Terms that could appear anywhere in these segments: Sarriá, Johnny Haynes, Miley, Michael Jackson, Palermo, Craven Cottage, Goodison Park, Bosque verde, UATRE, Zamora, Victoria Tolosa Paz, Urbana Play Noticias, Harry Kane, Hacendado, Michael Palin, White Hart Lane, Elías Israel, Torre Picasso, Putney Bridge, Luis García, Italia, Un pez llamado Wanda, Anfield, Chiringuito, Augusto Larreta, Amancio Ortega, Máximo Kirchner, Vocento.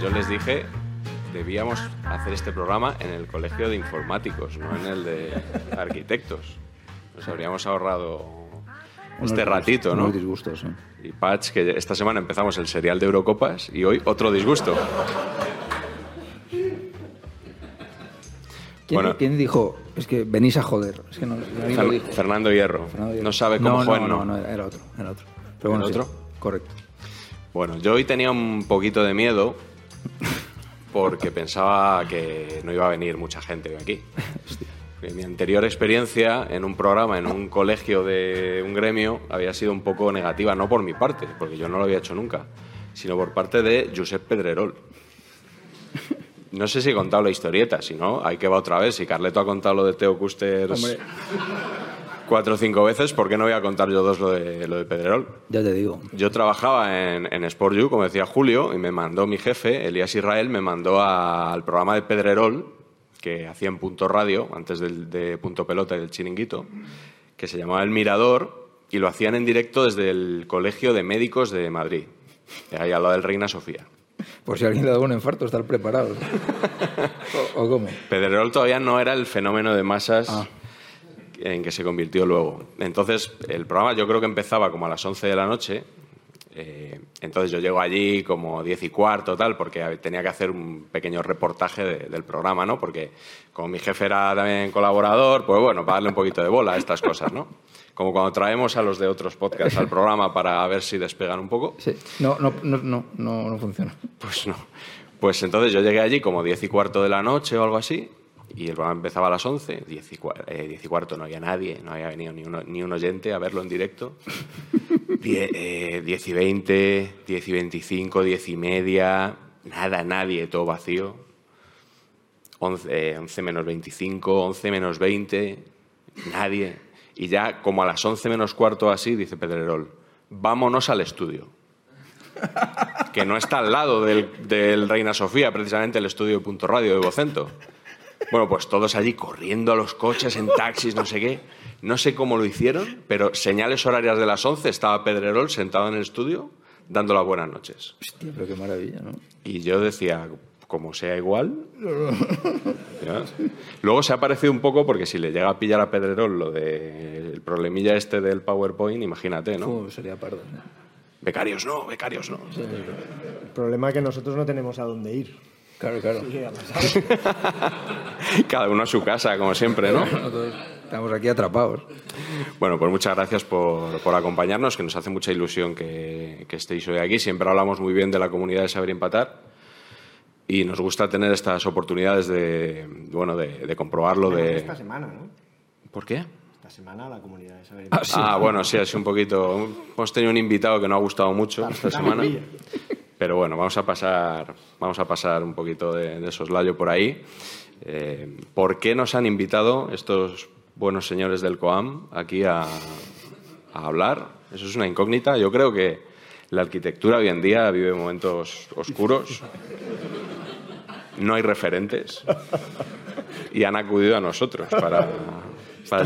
Yo les dije, debíamos hacer este programa en el colegio de informáticos, no en el de arquitectos. Nos habríamos ahorrado este ratito, ¿no? Unos disgustos, sí. Y Patch, que esta semana empezamos el serial de Eurocopas y hoy otro disgusto. ¿Quién dijo? Es que venís a joder. Es que no lo dijo. Fernando Hierro. No sabe cómo juegan, ¿no? No, era otro. Pero bueno, ¿otro? Sí, correcto. Bueno, yo hoy tenía un poquito de miedo... porque pensaba que no iba a venir mucha gente de aquí. Mi anterior experiencia en un programa, en un colegio de un gremio, había sido un poco negativa, no por mi parte, porque yo no lo había hecho nunca, sino por parte de Josep Pedrerol. No sé si he contado la historieta, si no, ahí que va otra vez. Si Carleto ha contado lo de Theo Custers 4 o 5 veces, ¿por qué no voy a contar yo 2 lo de Pedrerol? Ya te digo. Yo trabajaba en Sport You, como decía Julio, y me mandó mi jefe, Elías Israel, me mandó al programa de Pedrerol, que hacía en Punto Radio, antes de Punto Pelota y del Chiringuito, que se llamaba El Mirador, y lo hacían en directo desde el Colegio de Médicos de Madrid, de ahí al lado del Reina Sofía. Por si alguien le da un infarto, estar preparado. ¿O cómo? Pedrerol todavía no era el fenómeno de masas... Ah. En que se convirtió luego. Entonces, el programa yo creo que empezaba como a las 11 de la noche. Entonces yo llego allí como 10:15, tal, porque tenía que hacer un pequeño reportaje del programa, ¿no? Porque como mi jefe era también colaborador, pues bueno, para darle un poquito de bola a estas cosas, ¿no? Como cuando traemos a los de otros podcasts al programa para ver si despegan un poco. Sí. No funciona. Pues no. Pues entonces yo llegué allí como 10:15 de la noche o algo así. Y el programa empezaba a las 11, 10:15 no había nadie, no había venido ni un oyente a verlo en directo. 10:20, 10:25, 10:30, nada, nadie, todo vacío. 11:25, 11:20, nadie. Y ya como a las 11:15 así, dice Pedrerol, vámonos al estudio. Que no está al lado del Reina Sofía, precisamente el estudio de Punto Radio de Vocento. Bueno, pues todos allí corriendo a los coches, en taxis, no sé qué. No sé cómo lo hicieron, pero señales horarias de las 11 estaba Pedrerol sentado en el estudio dando las buenas noches. Hostia, pero qué maravilla, ¿no? Y yo decía, como sea igual... ¿Ya? Luego se ha parecido un poco porque si le llega a pillar a Pedrerol lo del problemilla este del PowerPoint, imagínate, ¿no? Sería pardo, ¿no? Becarios no. Sí, el problema es que nosotros no tenemos a dónde ir. Claro. Cada uno a su casa, como siempre, ¿no? Estamos aquí atrapados. Bueno, pues muchas gracias por acompañarnos, que nos hace mucha ilusión que estéis hoy aquí. Siempre hablamos muy bien de la comunidad de Saber Empatar y nos gusta tener estas oportunidades de comprobarlo. De esta semana, ¿no? ¿Por qué? Esta semana la comunidad de Saber Empatar. Sí, es un poquito... Hemos tenido un invitado que no ha gustado mucho esta semana. Pero bueno, vamos a pasar un poquito de soslayo por ahí. ¿Por qué nos han invitado estos buenos señores del COAM aquí a hablar? Eso es una incógnita. Yo creo que la arquitectura hoy en día vive momentos oscuros. no hay referentes y han acudido a nosotros para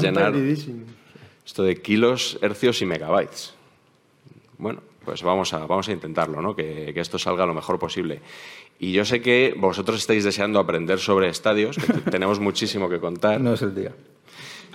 llenar esto de kilos, hercios y megabytes. Bueno, pues vamos a intentarlo, ¿no? Que esto salga lo mejor posible. Y yo sé que vosotros estáis deseando aprender sobre estadios, que tenemos muchísimo que contar. No es el día.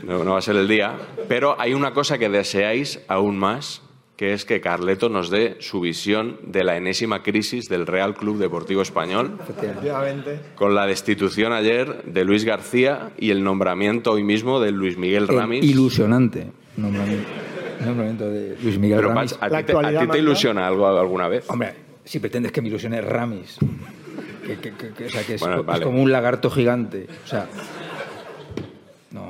No va a ser el día. Pero hay una cosa que deseáis aún más, que es que Carleto nos dé su visión de la enésima crisis del Real Club Deportivo Español, efectivamente, con la destitución ayer de Luis García y el nombramiento hoy mismo de Luis Miguel Ramis. El ilusionante nombramiento de Luis Miguel Ramis. Pero, ¿a ti te ilusiona algo alguna vez? Hombre, si pretendes que me ilusione Ramis, o sea, que es, bueno, vale, es como un lagarto gigante. O sea, no.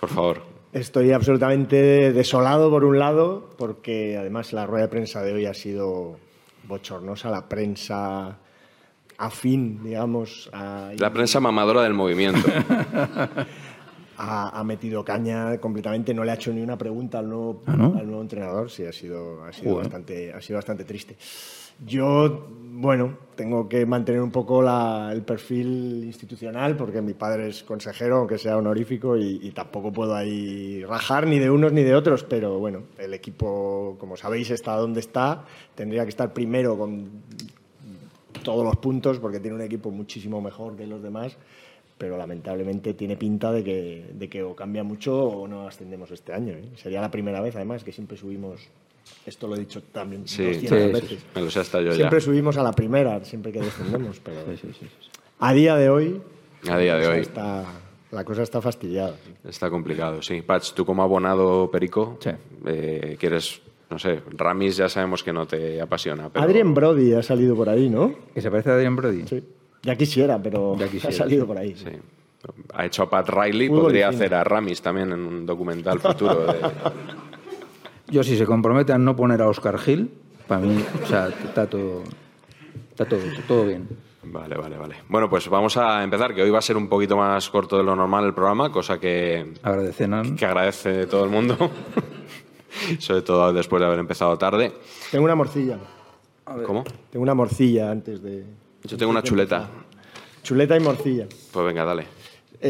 Por favor. Estoy absolutamente desolado, por un lado, porque además la rueda de prensa de hoy ha sido bochornosa. La prensa afín, digamos... La prensa mamadora del movimiento. Ha metido caña completamente, no le ha hecho ni una pregunta al nuevo entrenador. Sí, ha sido bastante triste. Yo, bueno, tengo que mantener un poco el perfil institucional, porque mi padre es consejero, aunque sea honorífico, y tampoco puedo ahí rajar ni de unos ni de otros, pero bueno, el equipo, como sabéis, está donde está. Tendría que estar primero con todos los puntos, porque tiene un equipo muchísimo mejor que los demás, pero lamentablemente tiene pinta de que o cambia mucho o no ascendemos este año, ¿eh? Sería la primera vez, además, que siempre subimos... Esto lo he dicho también 200 veces. Me lo sé hasta yo. Siempre subimos a la primera, siempre que descendemos, pero a día de hoy la cosa está fastidiada. Está complicado, sí. Patch, tú como abonado perico, sí, quieres, no sé, Ramis ya sabemos que no te apasiona. Pero... Adrian Brody ha salido por ahí, ¿no? ¿Que se parece a Adrian Brody? Sí. Ya quisiera. Ha salido por ahí. Sí. Ha hecho a Pat Riley, Fútbol podría hacer a Ramis también en un documental futuro de... Yo, si se compromete a no poner a Oscar Gil, para mí, o sea, está todo bien. Vale. Bueno, pues vamos a empezar, que hoy va a ser un poquito más corto de lo normal el programa, cosa que agradece todo el mundo, sobre todo después de haber empezado tarde. Tengo una morcilla. A ver. ¿Cómo? Tengo una morcilla antes de... Yo tengo una chuleta. Chuleta y morcilla. Pues venga, dale.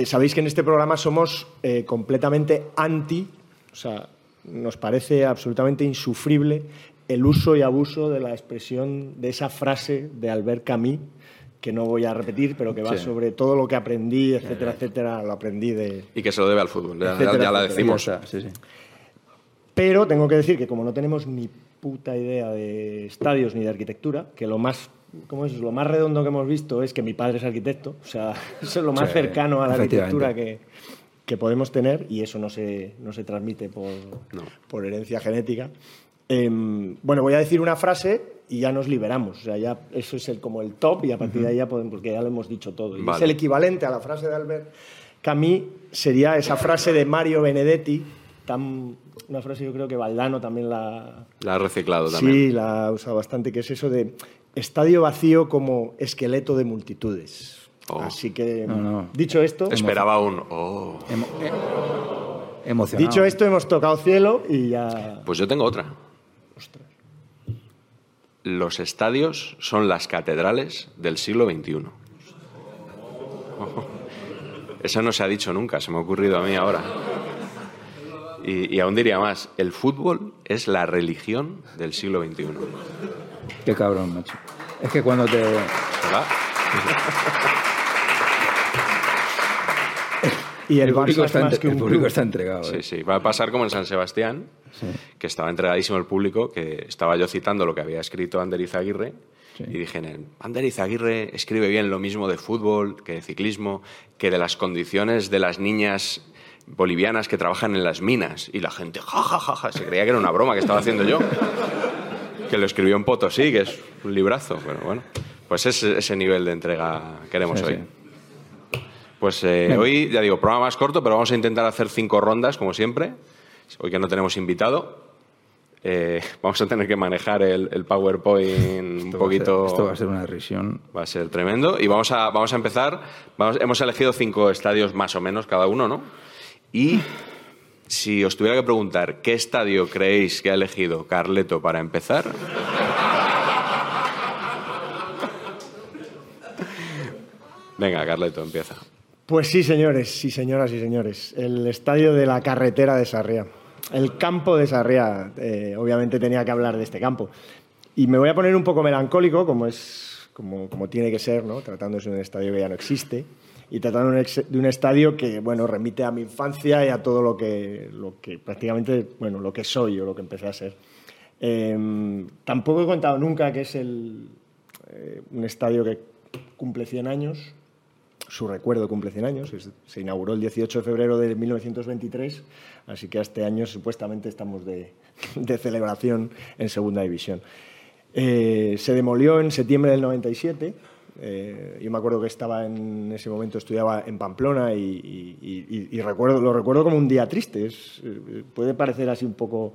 Sabéis que en este programa somos completamente anti, o sea... Nos parece absolutamente insufrible el uso y abuso de la expresión de esa frase de Albert Camus, que no voy a repetir, pero que va sobre todo lo que aprendí, etcétera, etcétera. Lo aprendí de... Y que se lo debe al fútbol, ya la decimos. Sí. Pero tengo que decir que como no tenemos ni puta idea de estadios ni de arquitectura, que lo más redondo que hemos visto es que mi padre es arquitecto, o sea, eso es lo más cercano a la arquitectura que podemos tener, y eso no se transmite por herencia genética. Bueno, voy a decir una frase y ya nos liberamos. O sea, ya eso es como el top, y a partir de ahí ya podemos, porque ya lo hemos dicho todo. Vale. Es el equivalente a la frase de Albert Camus, sería esa frase de Mario Benedetti, una frase yo creo que Valdano también la ha reciclado también. Sí, la ha usado bastante, que es eso de estadio vacío como esqueleto de multitudes. Oh. Así que, dicho esto... Esperaba un... Oh. Emocionado. Dicho esto, hemos tocado cielo y ya... Pues yo tengo otra. Ostras. Los estadios son las catedrales del siglo XXI. Oh. Eso no se ha dicho nunca, se me ha ocurrido a mí ahora. Y aún diría más, el fútbol es la religión del siglo XXI. Qué cabrón, macho. Es que cuando te... ¿Verdad? Y el público está entregado. Sí, va a pasar como en San Sebastián, sí, que estaba entregadísimo el público, que estaba yo citando lo que había escrito Ander Izagirre, sí, y dije, Ander Izagirre escribe bien lo mismo de fútbol que de ciclismo, que de las condiciones de las niñas bolivianas que trabajan en las minas, y la gente jajajaja, se creía que era una broma que estaba haciendo yo, que lo escribió en Potosí, que es un librazo, pero bueno. Pues ese nivel de entrega queremos hoy. Sí. Pues hoy, ya digo, programa más corto, pero vamos a intentar hacer 5 rondas, como siempre. Hoy que no tenemos invitado. Vamos a tener que manejar el PowerPoint un poquito... Esto va a ser una risión. Va a ser tremendo. Y vamos a empezar. Hemos elegido 5 estadios más o menos cada uno, ¿no? Y si os tuviera que preguntar qué estadio creéis que ha elegido Carleto para empezar... Venga, Carleto, empieza. Pues sí, señores, sí, señoras y señores. El estadio de la carretera de Sarriá. El campo de Sarriá. Obviamente tenía que hablar de este campo. Y me voy a poner un poco melancólico, como tiene que ser, ¿no? Tratándose de un estadio que ya no existe y tratando de un estadio que, bueno, remite a mi infancia y a todo lo que prácticamente, bueno, lo que soy o lo que empecé a ser. Tampoco he contado nunca que es un estadio que cumple 100 años, su recuerdo cumple 100 años, se inauguró el 18 de febrero de 1923, así que este año supuestamente estamos de celebración en Segunda División. Se demolió en septiembre del 97. Yo me acuerdo que estaba en ese momento, estudiaba en Pamplona y lo recuerdo como un día triste. Puede parecer así un poco,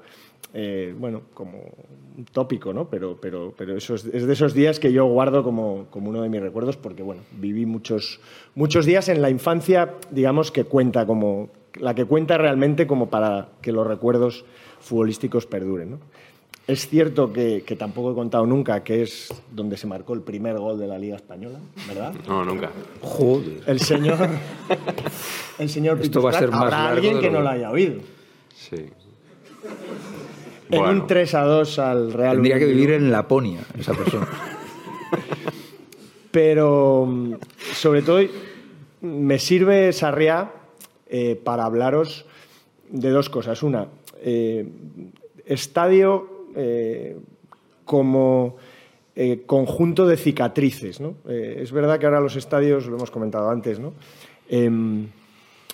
bueno, como un tópico, ¿no? Pero es de esos días que yo guardo como uno de mis recuerdos porque, bueno, viví muchos días en la infancia, digamos, que cuenta como la que cuenta realmente como para que los recuerdos futbolísticos perduren, ¿no? Es cierto que tampoco he contado nunca que es donde se marcó el primer gol de la Liga Española, ¿verdad? No, nunca. Joder. El señor Esto Pituscar, va a ser más habrá alguien que no lo haya oído. Sí. En bueno, un 3-2 al Real Madrid. Tendría que vivir en Laponia, esa persona. Pero, sobre todo, me sirve Sarriá para hablaros de dos cosas. Una, estadio... como conjunto de cicatrices, ¿no? Es verdad que ahora los estadios, lo hemos comentado antes, ¿no?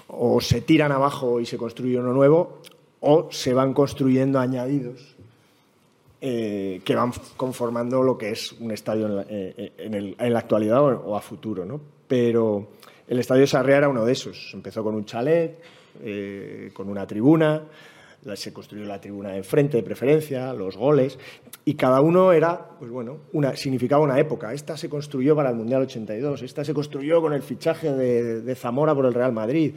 O se tiran abajo y se construye uno nuevo, o se van construyendo añadidos que van conformando lo que es un estadio en la actualidad o a futuro, ¿no? Pero el estadio Sarriá era uno de esos. Empezó con un chalet, con una tribuna. Se construyó la tribuna de enfrente de preferencia, los goles, y cada uno era, pues bueno, significaba una época. Esta se construyó para el Mundial 82, esta se construyó con el fichaje de Zamora por el Real Madrid.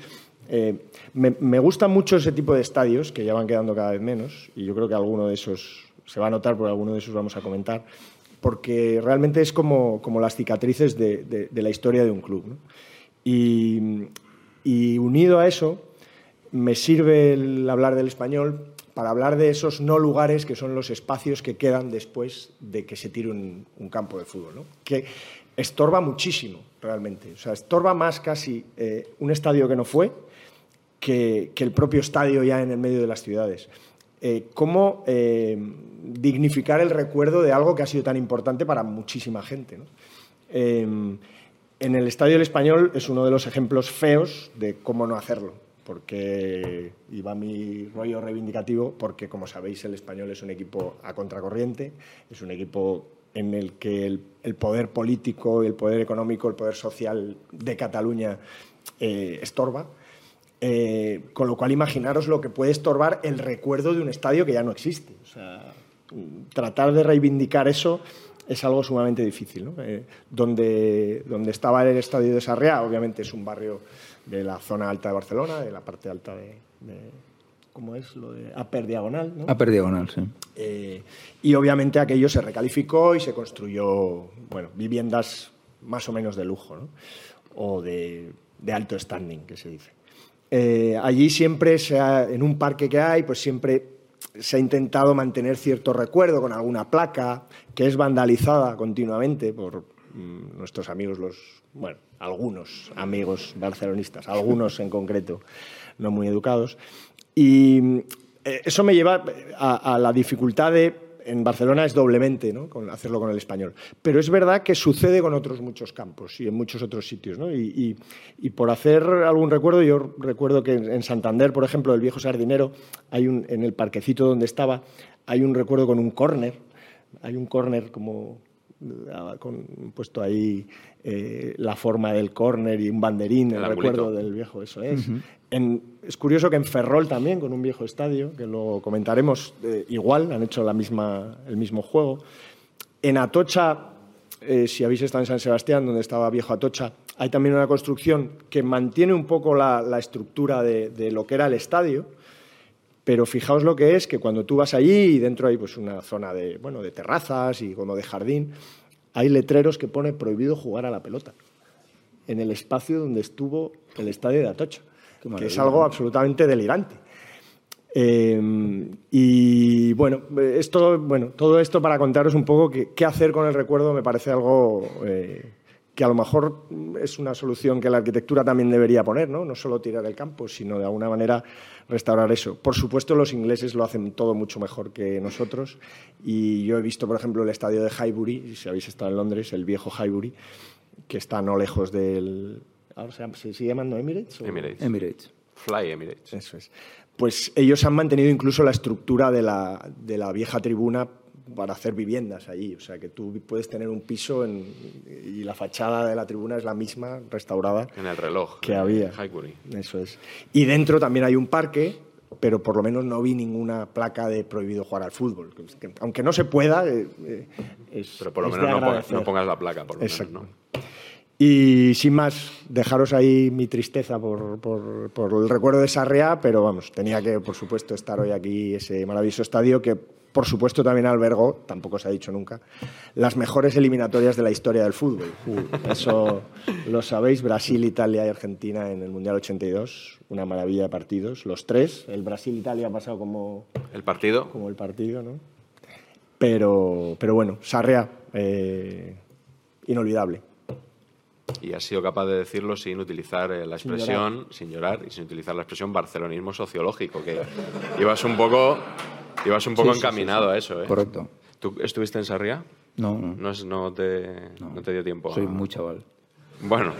Me gusta mucho ese tipo de estadios que ya van quedando cada vez menos, y yo creo que alguno de esos se va a notar, porque alguno de esos vamos a comentar, porque realmente es como las cicatrices de la historia de un club, ¿no? Y unido a eso, me sirve el hablar del Español para hablar de esos no lugares que son los espacios que quedan después de que se tire un campo de fútbol, ¿no? Que estorba muchísimo realmente. O sea, estorba más casi un estadio que no fue que el propio estadio ya en el medio de las ciudades. ¿Cómo dignificar el recuerdo de algo que ha sido tan importante para muchísima gente, ¿no? En el estadio del Español es uno de los ejemplos feos de cómo no hacerlo. Porque iba mi rollo reivindicativo, porque como sabéis el Español es un equipo a contracorriente, es un equipo en el que el poder político, el poder económico, el poder social de Cataluña estorba, con lo cual imaginaros lo que puede estorbar el recuerdo de un estadio que ya no existe. O sea, tratar de reivindicar eso es algo sumamente difícil, ¿no? Donde estaba el estadio de Sarriá, obviamente es un barrio de la zona alta de Barcelona, de la parte alta de ¿cómo es lo de Upper Diagonal, ¿no? Upper Diagonal, sí. Y obviamente aquello se recalificó y se construyó, bueno, viviendas más o menos de lujo, ¿no? O de alto standing, que se dice. Allí siempre, en un parque que hay, pues siempre se ha intentado mantener cierto recuerdo con alguna placa que es vandalizada continuamente por nuestros amigos bueno, algunos amigos barcelonistas, algunos en concreto no muy educados. Y eso me lleva a la dificultad en Barcelona es doblemente, ¿no? Hacerlo con el Español. Pero es verdad que sucede con otros muchos campos y en muchos otros sitios, ¿no? Y por hacer algún recuerdo, yo recuerdo que en Santander, por ejemplo, el viejo Sardinero, en el parquecito donde estaba, hay un recuerdo con un córner. Hay un córner como... puesto ahí la forma del córner y un banderín, el recuerdo del viejo, eso es. Uh-huh. Es curioso que en Ferrol también, con un viejo estadio, que lo comentaremos igual, han hecho el mismo juego. En Atocha, si habéis estado en San Sebastián, donde estaba viejo Atocha, hay también una construcción que mantiene un poco la estructura de lo que era el estadio. Pero fijaos lo que es, que cuando tú vas allí y dentro hay pues una zona de terrazas y como de jardín, hay letreros que pone prohibido jugar a la pelota. en el espacio donde estuvo el estadio de Atocho, que es algo absolutamente delirante. Y bueno, todo esto para contaros un poco qué hacer con el recuerdo. Me parece algo que a lo mejor es una solución que la arquitectura también debería poner, ¿no? No solo tirar el campo, sino de alguna manera restaurar eso. Por supuesto, los ingleses lo hacen todo mucho mejor que nosotros, y yo he visto, por ejemplo, el estadio de Highbury, si habéis estado en Londres, el viejo Highbury, que está no lejos del... ¿Ahora se sigue llamando Emirates? ¿O? Emirates. Fly Emirates. Eso es. Pues ellos han mantenido incluso la estructura de la vieja tribuna para hacer viviendas allí. O sea, que tú puedes tener un piso y la fachada de la tribuna es la misma, restaurada. En el reloj. Que había. Highbury. Eso es. Y dentro también hay un parque, pero por lo menos no vi ninguna placa de prohibido jugar al fútbol. Que, aunque no se pueda, es... Pero por lo menos no pongas la placa, por lo Exacto. menos, ¿no? Y sin más, dejaros ahí mi tristeza por el recuerdo de Sarriá, pero vamos, tenía que, por supuesto, estar hoy aquí, ese maravilloso estadio que, por supuesto, también albergó, tampoco se ha dicho nunca, las mejores eliminatorias de la historia del fútbol. Eso lo sabéis, Brasil, Italia y Argentina en el Mundial 82, una maravilla de partidos, los tres. El Brasil-Italia ha pasado como... ¿El partido? Como el partido, ¿no? Pero bueno, Sarriá, inolvidable. Y has sido capaz de decirlo sin utilizar la expresión, sin llorar y sin utilizar la expresión barcelonismo sociológico, que ibas un poco encaminado a eso, ¿eh? Correcto. ¿Tú estuviste en Sarriá? No. No te dio tiempo. Soy muy chaval. Bueno.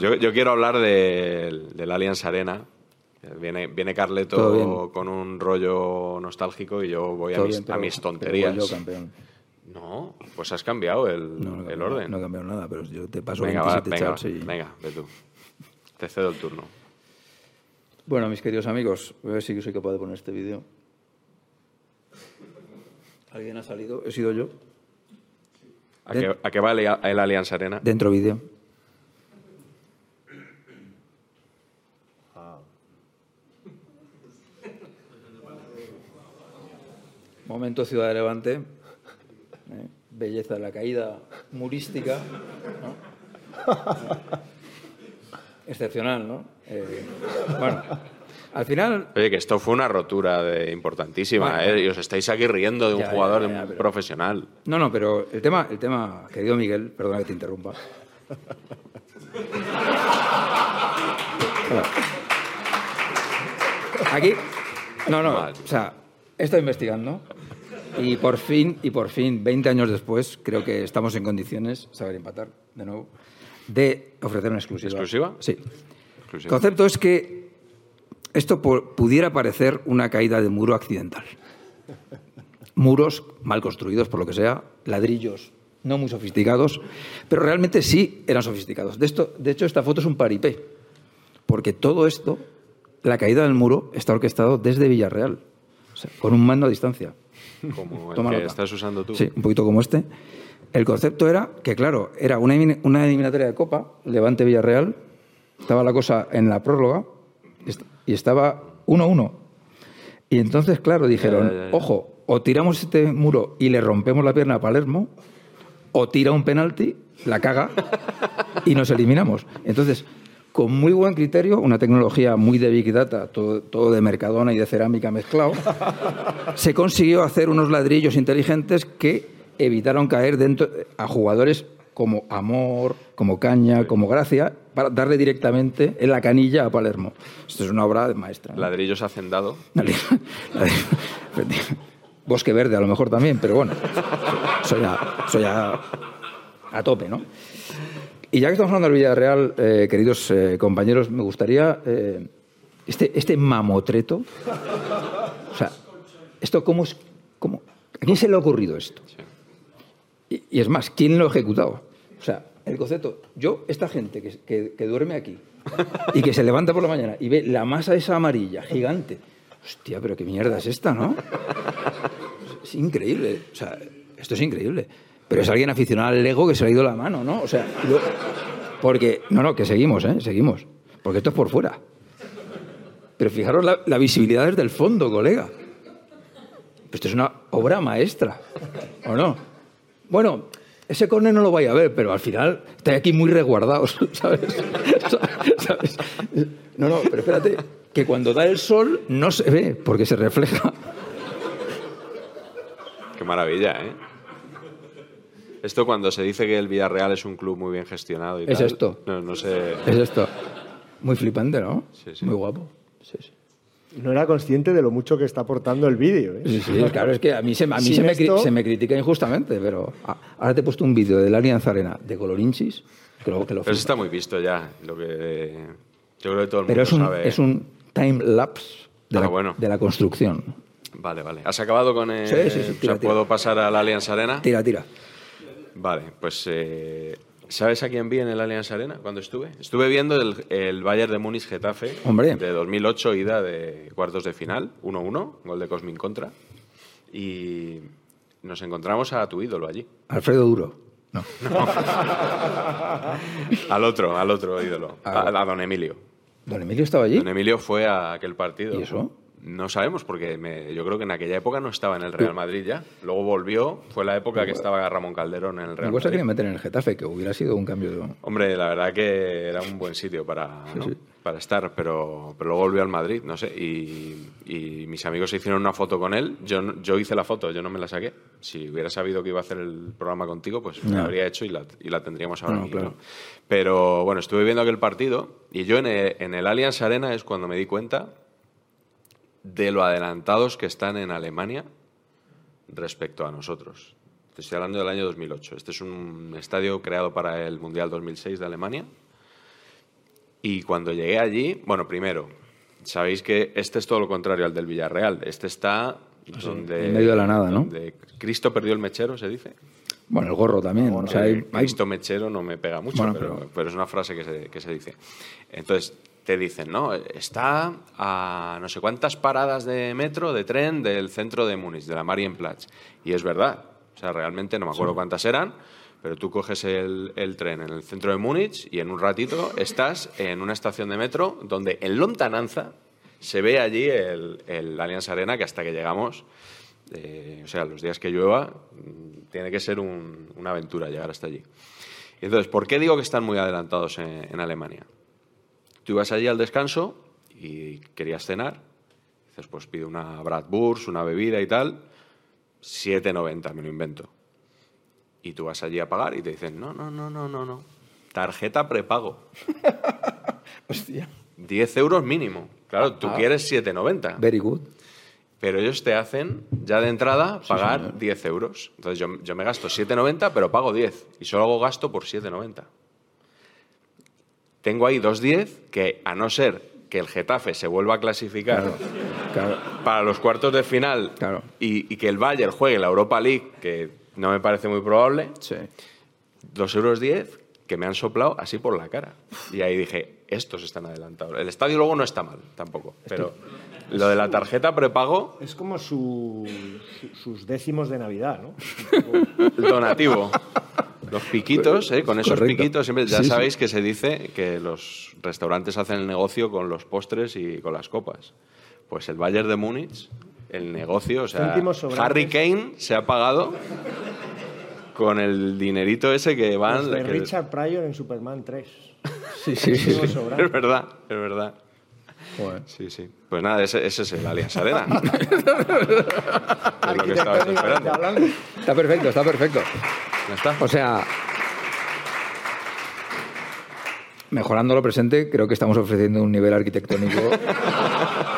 Yo quiero hablar del Allianz Arena. Viene Carleto con un rollo nostálgico y yo voy a mis tonterías. Pero voy yo, campeón. No, pues has cambiado el orden. No he cambiado nada, pero yo te paso 27 chaps y... Venga, ve tú. Te cedo el turno. Bueno, mis queridos amigos, voy a ver si soy capaz de poner este vídeo. ¿Alguien ha salido? ¿He sido yo? ¿A qué va el Allianz Arena? Dentro vídeo. Momento Ciudad de Levante. Belleza de la caída murística, ¿no? Excepcional, ¿no? Bueno, al final... Oye, que esto fue una rotura importantísima, bueno, ¿eh? Y os estáis aquí riendo de un jugador pero, profesional. No, pero el tema, querido Miguel, perdona que te interrumpa. Aquí... o sea, he estado investigando... Y por fin, 20 años después, creo que estamos en condiciones, saber empatar de nuevo, de ofrecer una exclusiva. ¿Exclusiva? Sí. El concepto es que esto pudiera parecer una caída de muro accidental. Muros mal construidos, por lo que sea, ladrillos no muy sofisticados, pero realmente sí eran sofisticados. De hecho, esta foto es un paripé, porque todo esto, la caída del muro, está orquestado desde Villarreal, o sea, con un mando a distancia. Como el Toma que nota. Estás usando tú. Sí, un poquito como este. El concepto era que, claro, era una eliminatoria de Copa, Levante-Villarreal, estaba la cosa en la prórroga y estaba 1-1. Y entonces, claro, dijeron, ya. Ojo, o tiramos este muro y le rompemos la pierna a Palermo, o tira un penalti, la caga y nos eliminamos. Entonces, con muy buen criterio, una tecnología muy de Big Data, todo de Mercadona y de cerámica mezclado, se consiguió hacer unos ladrillos inteligentes que evitaron caer dentro a jugadores como Amor, como Caña, como Gracia, para darle directamente en la canilla a Palermo. Esto es una obra maestra, ¿no? Ladrillos hacendado. Bosque verde a lo mejor también, pero bueno, soy a tope, ¿no? Y ya que estamos hablando del Villarreal, queridos compañeros, me gustaría... este mamotreto... O sea, esto cómo es... ¿A quién se le ha ocurrido esto? Y es más, ¿quién lo ha ejecutado? O sea, el concepto... Esta gente que duerme aquí y que se levanta por la mañana y ve la masa esa amarilla, gigante... Hostia, pero qué mierda es esta, ¿no? Es increíble. O sea, esto es increíble. Pero es alguien aficionado al Lego que se le ha ido la mano, ¿no? O sea, porque... No, que seguimos, ¿eh? Seguimos. Porque esto es por fuera. Pero fijaros, la visibilidad es del fondo, colega. Esto es una obra maestra, ¿o no? Bueno, Ese córner no lo vais a ver, pero al final estáis aquí muy resguardados, ¿sabes? ¿Sabes? No, no, pero espérate, que cuando da el sol no se ve, porque se refleja. Qué maravilla, ¿eh? Esto cuando se dice que el Villarreal es un club muy bien gestionado y tal. Es esto. No, no sé... Es esto. Muy flipante, ¿no? Sí, sí. Muy guapo. Sí, sí. No era consciente de lo mucho que está aportando el vídeo, ¿eh? Sí, sí, claro, es que a mí se me critica injustamente, pero ahora te he puesto un vídeo de la Alianza Arena de Colorinchis. Pero eso está muy visto ya. Lo que, yo creo que todo el mundo sabe. Es un time-lapse de la construcción. Vale, vale. ¿Has acabado con el...? Sí, tira, o sea, ¿puedo pasar a la Alianza Arena? Tira. Vale, pues... ¿Sabes a quién vi en el Allianz Arena cuando estuve? Estuve viendo el Bayern de Múnich Getafe de 2008, ida de cuartos de final, 1-1, gol de Cosmin contra. Y nos encontramos a tu ídolo allí. Alfredo Duro. No. al otro ídolo, a don Emilio. ¿Don Emilio estaba allí? Don Emilio fue a aquel partido. ¿Y eso? No sabemos, porque yo creo que en aquella época no estaba en el Real Madrid ya. Luego volvió, fue la época que estaba Ramón Calderón en el Real Madrid. Se quería meter en el Getafe, que hubiera sido un cambio de... Hombre, la verdad que era un buen sitio para estar, pero luego volvió al Madrid, no sé. Y mis amigos se hicieron una foto con él. Yo hice la foto, yo no me la saqué. Si hubiera sabido que iba a hacer el programa contigo, pues la habría hecho y la tendríamos ahora aquí, claro. ¿No? Pero bueno, estuve viendo aquel partido y yo en el Allianz Arena es cuando me di cuenta de lo adelantados que están en Alemania respecto a nosotros. Te estoy hablando del año 2008. Este es un estadio creado para el Mundial 2006 de Alemania. Y cuando llegué allí... Bueno, primero, sabéis que este es todo lo contrario al del Villarreal. Este está donde... En medio de la nada, ¿no? Donde Cristo perdió el mechero, se dice. Bueno, el gorro también. O sea, Cristo mechero no me pega mucho, bueno, pero es una frase que se dice. Entonces... Te dicen, ¿no? Está a no sé cuántas paradas de metro, de tren, del centro de Múnich, de la Marienplatz. Y es verdad. O sea, realmente no me acuerdo cuántas eran, pero tú coges el tren en el centro de Múnich y en un ratito estás en una estación de metro donde en lontananza se ve allí el Allianz Arena, que hasta que llegamos, o sea, los días que llueva, tiene que ser una aventura llegar hasta allí. Y entonces, ¿por qué digo que están muy adelantados en Alemania? Tú ibas allí al descanso y querías cenar. Dices, pues pido una bratwurst, una bebida y tal. 7,90, me lo invento. Y tú vas allí a pagar y te dicen, no. Tarjeta prepago. Hostia. 10 euros mínimo. Claro, tú quieres 7,90. Very good. Pero ellos te hacen, ya de entrada, pagar 10 euros. Entonces yo me gasto 7,90, pero pago 10. Y solo hago gasto por 7,90. Tengo ahí 2-10 que, a no ser que el Getafe se vuelva a clasificar para los cuartos de final y que el Bayern juegue la Europa League, que no me parece muy probable, 2,10 € que me han soplado así por la cara. Y ahí dije, estos están adelantados. El estadio luego no está mal, tampoco, pero lo de la tarjeta prepago... Es como sus décimos de Navidad, ¿no? El donativo. Los piquitos, con esos piquitos, siempre, ya sabéis que se dice que los restaurantes hacen el negocio con los postres y con las copas. Pues el Bayern de Múnich, el negocio, o sea, Harry Kane se ha pagado con el dinerito ese que van... Los de Richard Pryor en Superman 3. Sí. Es verdad. Joder. Sí. Pues nada, ese es el Allianz Arena. Es lo que estabas esperando. Está perfecto. ¿Ya está? O sea, mejorando lo presente, creo que estamos ofreciendo un nivel arquitectónico.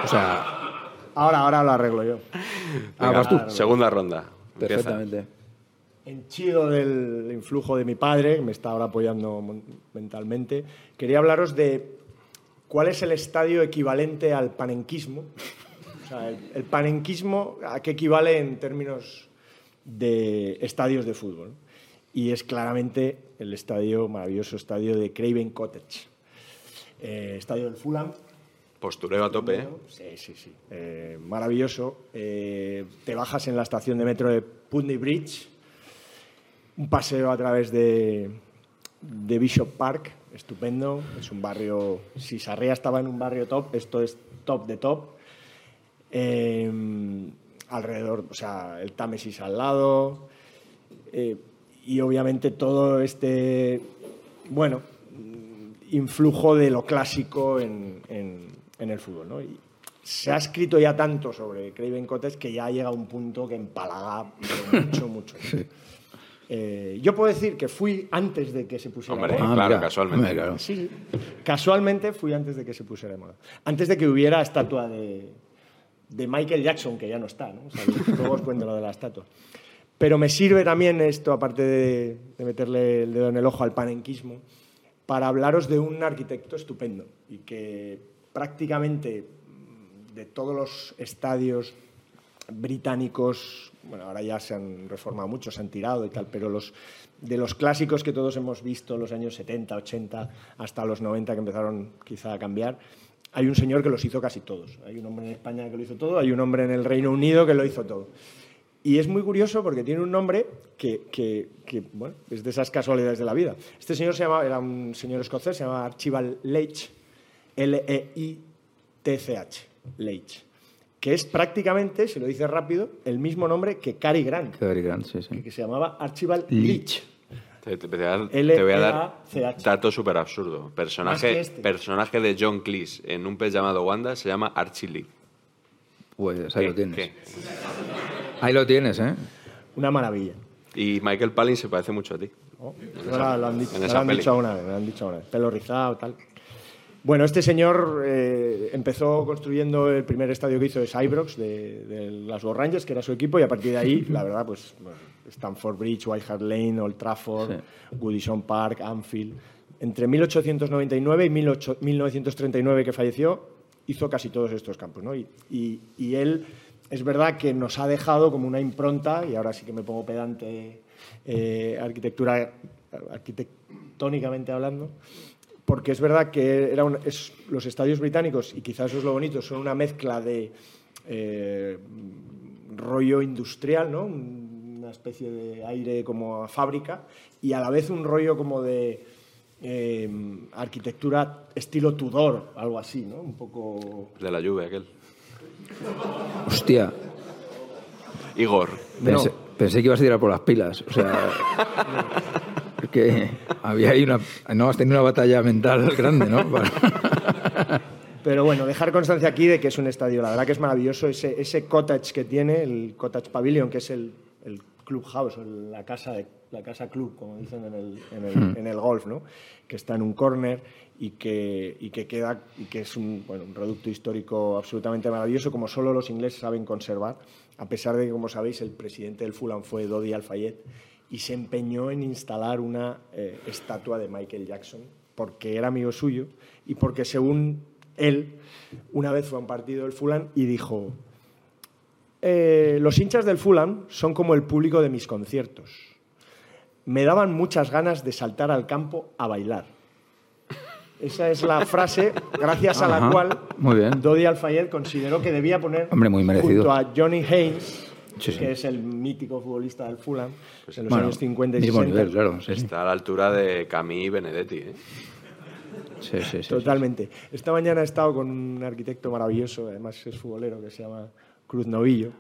O sea... Ahora lo arreglo yo. Vas tú. Segunda ronda. Perfectamente. Empieza. Henchido del influjo de mi padre, que me está ahora apoyando mentalmente, quería hablaros de... ¿Cuál es el estadio equivalente al panenquismo? O sea, el panenquismo, ¿a qué equivale en términos de estadios de fútbol? Y es claramente el maravilloso estadio de Craven Cottage. Estadio del Fulham. Postureo a tope, ¿eh? Sí. Maravilloso. Te bajas en la estación de metro de Putney Bridge. Un paseo a través de Bishop Park. Estupendo, es un barrio... Si Sarriá estaba en un barrio top, esto es top de top. Alrededor, o sea, el Támesis al lado. y obviamente todo este, bueno, influjo de lo clásico en el fútbol, ¿no? Y se ha escrito ya tanto sobre Craven Cottage que ya llega a un punto que empalaga mucho, mucho. Yo puedo decir que fui antes de que se pusiera de moda. Claro, mira, casualmente. Mira, claro. Sí, casualmente fui antes de que se pusiera de moda. Antes de que hubiera estatua de Michael Jackson, que ya no está, ¿no? O sea, luego os cuento lo de la estatua. Pero me sirve también esto, aparte de meterle el dedo en el ojo al panenquismo, para hablaros de un arquitecto estupendo y que prácticamente de todos los estadios británicos, bueno, ahora ya se han reformado mucho, se han tirado y tal, pero de los clásicos que todos hemos visto, los años 70, 80, hasta los 90 que empezaron quizá a cambiar, hay un señor que los hizo casi todos. Hay un hombre en España que lo hizo todo, hay un hombre en el Reino Unido que lo hizo todo. Y es muy curioso porque tiene un nombre que bueno, es de esas casualidades de la vida. Este señor era un señor escocés, se llamaba Archibald Leitch, Leitch, Leitch, que es prácticamente, si lo dices rápido, el mismo nombre que Cary Grant. Cary Grant, sí, sí. Que se llamaba Archibald Leitch. Te voy a dar dato súper absurdo. Personaje de John Cleese en un pez llamado Wanda se llama Archie Lee. Pues ahí lo tienes. ¿Qué? Ahí lo tienes, ¿eh? Una maravilla. Y Michael Palin se parece mucho a ti. Oh, lo han dicho una vez. Pelo rizado, tal. Bueno, este señor empezó construyendo el primer estadio que hizo, es Ibrox, de las Rangers, que era su equipo, y a partir de ahí, la verdad, pues Stamford Bridge, White Hart Lane, Old Trafford, sí. Goodison Park, Anfield. Entre 1899 y 1939, que falleció, hizo casi todos estos campos, ¿no? Y él, es verdad que nos ha dejado como una impronta, y ahora sí que me pongo pedante arquitectónicamente hablando, porque es verdad que los estadios británicos, y quizás eso es lo bonito, son una mezcla de rollo industrial, ¿no? Una especie de aire como a fábrica, y a la vez un rollo como de arquitectura estilo Tudor, algo así, ¿no? Un poco... De la lluvia, aquel. Hostia. Igor. Pensé que ibas a tirar por las pilas, o sea... que había ahí has tenido una batalla mental grande, ¿no? Pero bueno, dejar constancia aquí de que es un estadio, la verdad que es maravilloso, ese cottage que tiene, el Cottage Pavilion, que es el clubhouse, la casa club, como dicen en el golf, ¿no? Que está en un córner y que es un reducto histórico absolutamente maravilloso, como solo los ingleses saben conservar, a pesar de que, como sabéis, el presidente del Fulham fue Dodi Al-Fayed, y se empeñó en instalar una estatua de Michael Jackson porque era amigo suyo y porque, según él, una vez fue a un partido del Fulham y dijo los hinchas del Fulham son como el público de mis conciertos. Me daban muchas ganas de saltar al campo a bailar. Esa es la frase gracias a la cual Dodi Al-Fayed consideró que debía poner junto a Johnny Haynes, que es el mítico futbolista del Fulham, pues en los años 50 y 60. Nivel, claro, sí. Está a la altura de Camille y Benedetti, ¿eh? Sí. Totalmente. Sí. Esta mañana he estado con un arquitecto maravilloso, además es futbolero, que se llama Cruz Novillo,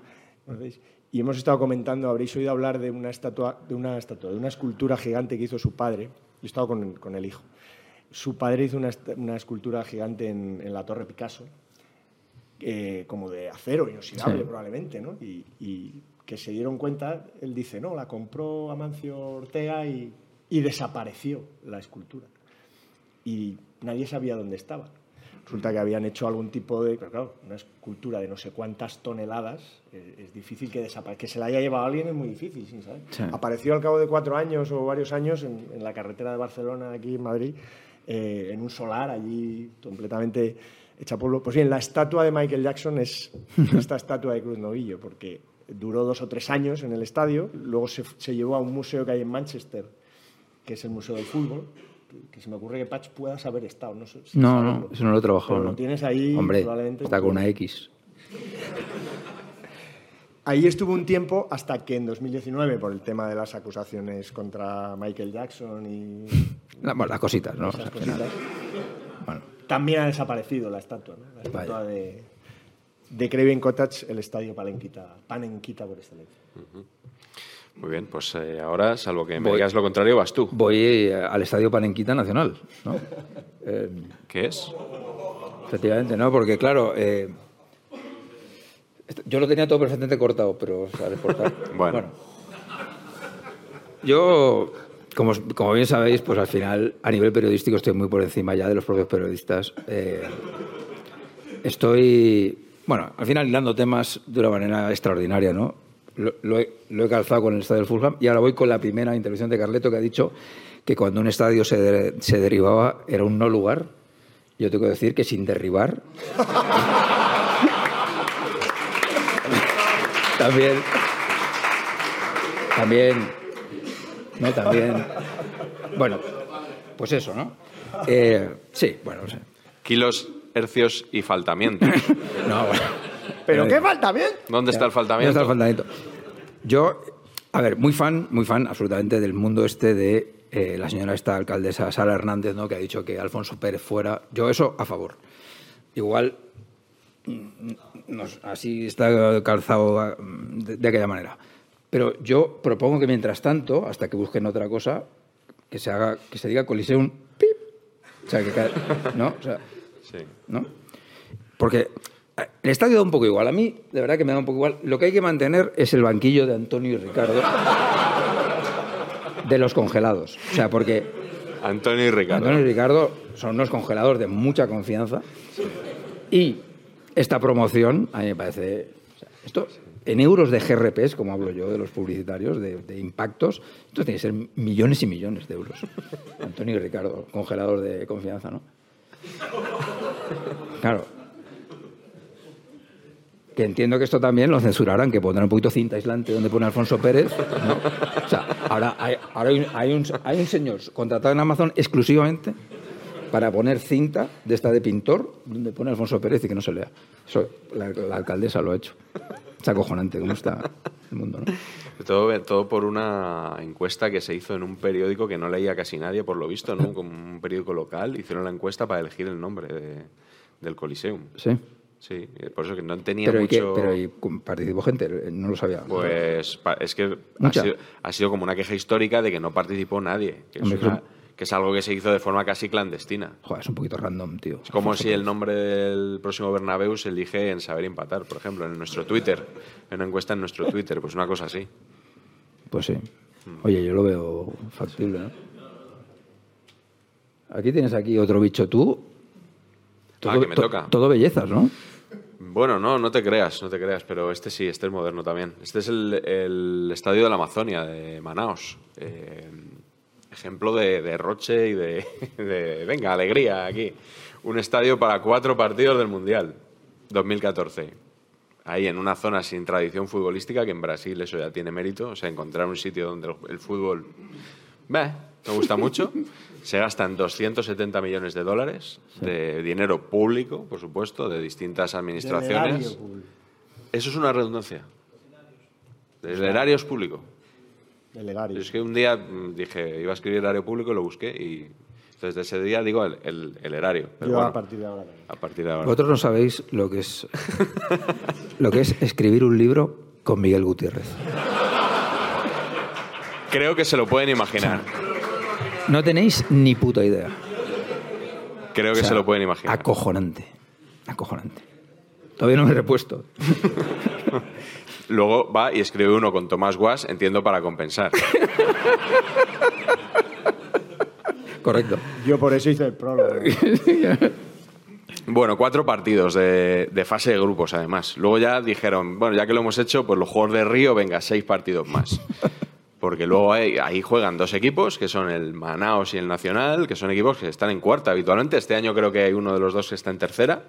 ¿veis? Y hemos estado comentando, habréis oído hablar de una escultura gigante que hizo su padre. Yo he estado con el hijo. Su padre hizo una escultura gigante en la Torre Picasso, como de acero inoxidable, sí, probablemente, ¿no? Y que se dieron cuenta, él dice, no, la compró Amancio Ortega y desapareció la escultura. Y nadie sabía dónde estaba. Resulta que habían hecho algún tipo de... Pero claro, una escultura de no sé cuántas toneladas, es difícil que desaparezca. Que se la haya llevado a alguien es muy difícil, ¿sí? ¿Sabes? Sí. Apareció al cabo de 4 años o varios años en la carretera de Barcelona, aquí en Madrid, en un solar allí completamente... Pues bien, la estatua de Michael Jackson es esta estatua de Cruz Novillo, porque duró 2 o 3 años en el estadio, luego se llevó a un museo que hay en Manchester, que es el Museo del Fútbol, que se me ocurre que Patch puedas haber estado. No sé, no, eso no lo he trabajado. Pero no. Lo tienes ahí, hombre, probablemente. Está con una X. Ahí estuvo un tiempo hasta que en 2019, por el tema de las acusaciones contra Michael Jackson y... las cositas, ¿no? Esas cositas. Bueno. También ha desaparecido la estatua, ¿no? La estatua de Craven Cottage, el estadio Panenquita por excelencia. Uh-huh. Muy bien, pues ahora, salvo que me digas lo contrario, vas tú. Voy al Estadio Palenquita Nacional, ¿no? ¿Qué es? Efectivamente, ¿no? Porque, claro, yo lo tenía todo perfectamente cortado, pero al exportar. Bueno. Yo, como bien sabéis, pues al final, a nivel periodístico, estoy muy por encima ya de los propios periodistas. Bueno, al final hilando temas de una manera extraordinaria, ¿no? Lo he calzado con el estadio del Fulham y ahora voy con la primera intervención de Carleto, que ha dicho que cuando un estadio se derribaba era un no lugar. Yo tengo que decir que sin derribar... También... Bueno, pues eso, ¿no? Sí, bueno, no sé. Kilos... hercios y faltamientos. No, bueno. ¿Pero qué faltamiento? ¿Dónde está el faltamiento? Yo, a ver, muy fan absolutamente del mundo este de la señora esta alcaldesa Sara Hernández, ¿no? Que ha dicho que Alfonso Pérez fuera. Yo eso a favor. Igual, así está calzado de aquella manera. Pero yo propongo que mientras tanto, hasta que busquen otra cosa, que se diga Coliseum pip. O sea, ¿no? O sea, sí. ¿No? Porque el estadio da un poco igual. A mí, de verdad que me da un poco igual. Lo que hay que mantener es el banquillo de Antonio y Ricardo de los congelados. O sea, porque... Antonio y Ricardo son unos congelados de mucha confianza. Sí. Y esta promoción, a mí me parece... O sea, esto, en euros de GRPs, como hablo yo, de los publicitarios, de impactos, esto tiene que ser millones y millones de euros. Antonio y Ricardo, congelados de confianza, ¿no? Claro. Que entiendo que esto también lo censurarán, que pondrán un poquito cinta aislante donde pone Alfonso Pérez, ¿no? O sea, ahora hay un señor contratado en Amazon exclusivamente para poner cinta de esta de pintor donde pone Alfonso Pérez y que no se lea. Eso, la alcaldesa lo ha hecho. Es acojonante cómo está el mundo, ¿no? Todo por una encuesta que se hizo en un periódico que no leía casi nadie, por lo visto, ¿no? Como un periódico local, hicieron la encuesta para elegir el nombre del Coliseum. Sí. Sí, por eso que no tenía pero mucho... Pero participó gente, no lo sabía. Pues es que ha sido como una queja histórica de que no participó nadie. Que es algo que se hizo de forma casi clandestina. Joder, es un poquito random, tío. Es como si el nombre del próximo Bernabéu se elige en Saber Empatar, por ejemplo, en nuestro Twitter, en una encuesta en nuestro Twitter, pues una cosa así. Pues sí. Oye, yo lo veo factible, ¿no? Aquí tienes otro bicho tú. Todo, que me toca. Todo bellezas, ¿no? Bueno, no te creas, pero este es moderno también. Este es el estadio de la Amazonia, de Manaos. Ejemplo de derroche y de venga, alegría aquí. Un estadio para 4 partidos del Mundial 2014. Ahí en una zona sin tradición futbolística, que en Brasil eso ya tiene mérito. O sea, encontrar un sitio donde el fútbol me gusta mucho. Se gastan $270 millones, sí, de dinero público, por supuesto, de distintas administraciones. Eso es una redundancia. Desde el erario es público. Es que un día dije, iba a escribir erario público y lo busqué y entonces de ese día digo el erario. Pero yo bueno, a partir de ahora. Vosotros no sabéis lo que es escribir un libro con Miguel Gutiérrez. Creo que se lo pueden imaginar. O sea, no tenéis ni puta idea. Creo que se lo pueden imaginar. Acojonante. Todavía no me he repuesto. Luego va y escribe uno con Tomás Guas, entiendo, para compensar. Correcto. Yo por eso hice el prólogo. Bueno, 4 partidos de fase de grupos, además. Luego ya dijeron, bueno, ya que lo hemos hecho, pues los Juegos de Río, venga, 6 partidos más. Porque luego ahí juegan 2 equipos, que son el Manaos y el Nacional, que son equipos que están en cuarta habitualmente. Este año creo que hay uno de los dos que está en tercera.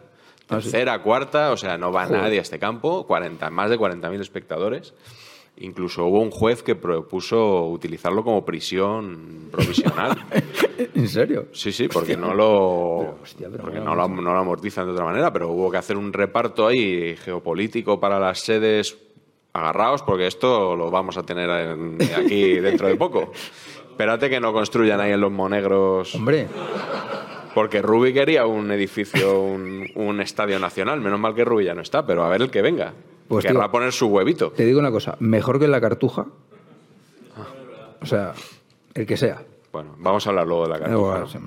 Cuarta, o sea, no va nadie a este campo, más de 40.000 espectadores. Incluso hubo un juez que propuso utilizarlo como prisión provisional. ¿En serio? Sí, porque no lo amortizan de otra manera, pero hubo que hacer un reparto ahí geopolítico para las sedes. Agarraos, porque esto lo vamos a tener aquí dentro de poco. Espérate que no construyan ahí en Los Monegros. Hombre... Porque Rubi quería un edificio, un estadio nacional. Menos mal que Rubi ya no está, pero a ver el que venga. Pues querrá poner su huevito. Te digo una cosa, mejor que en la Cartuja O sea, el que sea. Bueno, vamos a hablar luego de la cartuja, ¿no? Sí,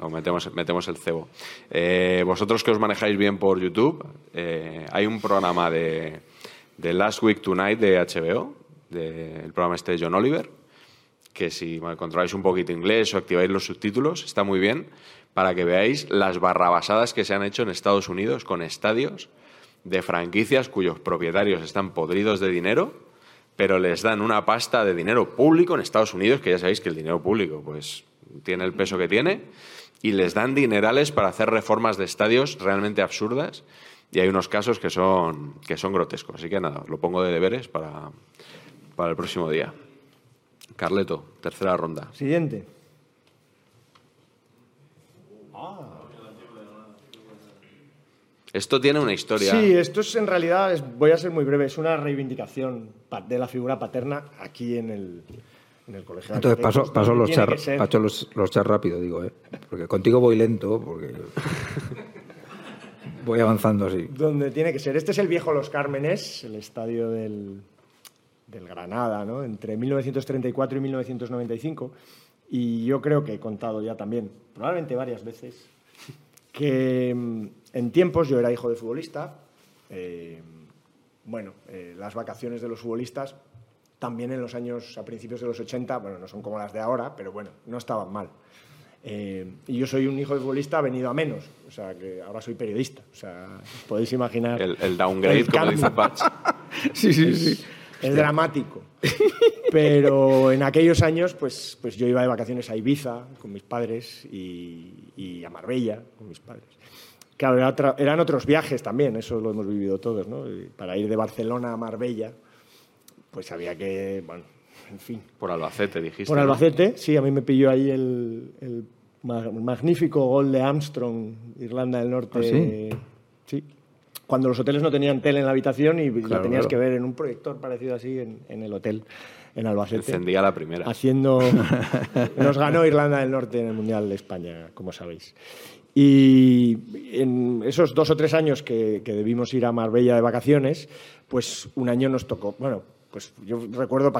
lo metemos el cebo. Vosotros que os manejáis bien por YouTube, hay un programa de Last Week Tonight de HBO, el programa este de John Oliver, que si controláis un poquito inglés o activáis los subtítulos, está muy bien para que veáis las barrabasadas que se han hecho en Estados Unidos con estadios de franquicias cuyos propietarios están podridos de dinero, pero les dan una pasta de dinero público en Estados Unidos, que ya sabéis que el dinero público pues tiene el peso que tiene, y les dan dinerales para hacer reformas de estadios realmente absurdas, y hay unos casos que son grotescos. Así que nada, lo pongo de deberes para el próximo día. Carleto, tercera ronda. Siguiente. Esto tiene una historia. Sí, esto es en realidad, voy a ser muy breve, es una reivindicación de la figura paterna aquí en el colegio. Entonces paso los char rápido, digo, porque contigo voy lento, porque voy avanzando así. Donde tiene que ser. Este es el viejo Los Cármenes, el estadio del Granada, ¿no? Entre 1934 y 1995. Y yo creo que he contado ya también, probablemente varias veces, que en tiempos yo era hijo de futbolista. Las vacaciones de los futbolistas también en los años, a principios de los 80, bueno, no son como las de ahora, pero bueno, no estaban mal. Y yo soy un hijo de futbolista venido a menos, o sea, que ahora soy periodista. O sea, os podéis imaginar. El downgrade, como dice Patch. Sí. Es dramático. Pero en aquellos años, pues yo iba de vacaciones a Ibiza con mis padres y a Marbella con mis padres. Claro, eran otros viajes también, eso lo hemos vivido todos, ¿no? Y para ir de Barcelona a Marbella, pues había que, bueno, en fin. Por Albacete, dijiste. Por Albacete, ¿no? Sí, a mí me pilló ahí el magnífico gol de Armstrong, Irlanda del Norte. ¿Ah, sí? Sí. Cuando los hoteles no tenían tele en la habitación y claro, la tenías que ver en un proyector parecido así en el hotel, en Albacete. Encendía la primera. Nos ganó Irlanda del Norte en el Mundial de España, como sabéis. Y en esos 2 o 3 años que debimos ir a Marbella de vacaciones, pues un año nos tocó. Bueno, pues yo recuerdo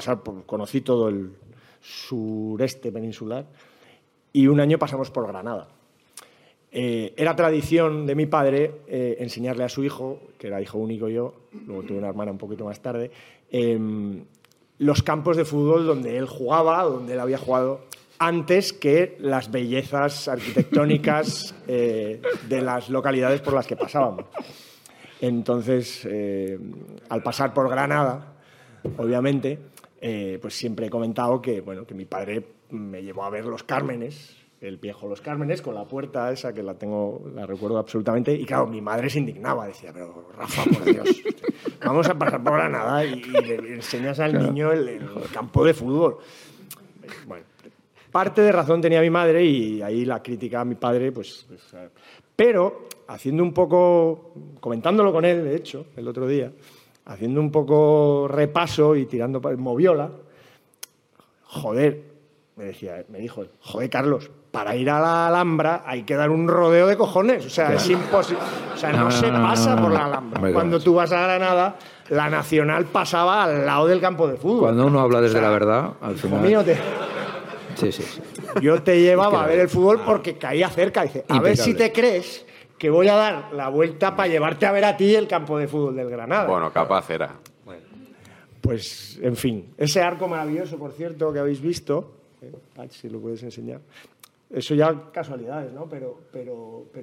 conocí todo el sureste peninsular y un año pasamos por Granada. Era tradición de mi padre enseñarle a su hijo, que era hijo único yo, luego tuve una hermana un poquito más tarde, los campos de fútbol donde él jugaba, donde él había jugado, antes que las bellezas arquitectónicas de las localidades por las que pasábamos. Entonces, al pasar por Granada, obviamente, pues siempre he comentado que mi padre me llevó a ver Los Cármenes, el viejo Los Cármenes, con la puerta esa que la recuerdo absolutamente, y claro, mi madre se indignaba, decía, pero Rafa, por Dios, vamos a pasar por Granada y le enseñas al niño el campo de fútbol. Bueno, parte de razón tenía mi madre y ahí la crítica a mi padre, pues pero haciendo un poco, comentándolo con él, de hecho, el otro día, haciendo un poco repaso y tirando moviola, me dijo, joder, Carlos, para ir a la Alhambra hay que dar un rodeo de cojones. O sea, claro, es imposible. O sea, no se pasa por la Alhambra. Hombre, cuando tú vas a Granada, la Nacional pasaba al lado del campo de fútbol. Cuando uno habla desde la verdad, al final... Mío, Sí. Yo te llevaba a ver el fútbol porque caía cerca. Dice, a ver si te crees que voy a dar la vuelta para llevarte a ver a ti el campo de fútbol del Granada. Bueno, capaz era. Bueno. Pues, en fin, ese arco maravilloso, por cierto, que habéis visto... Pach, si lo puedes enseñar. Eso ya casualidades, ¿no? Pero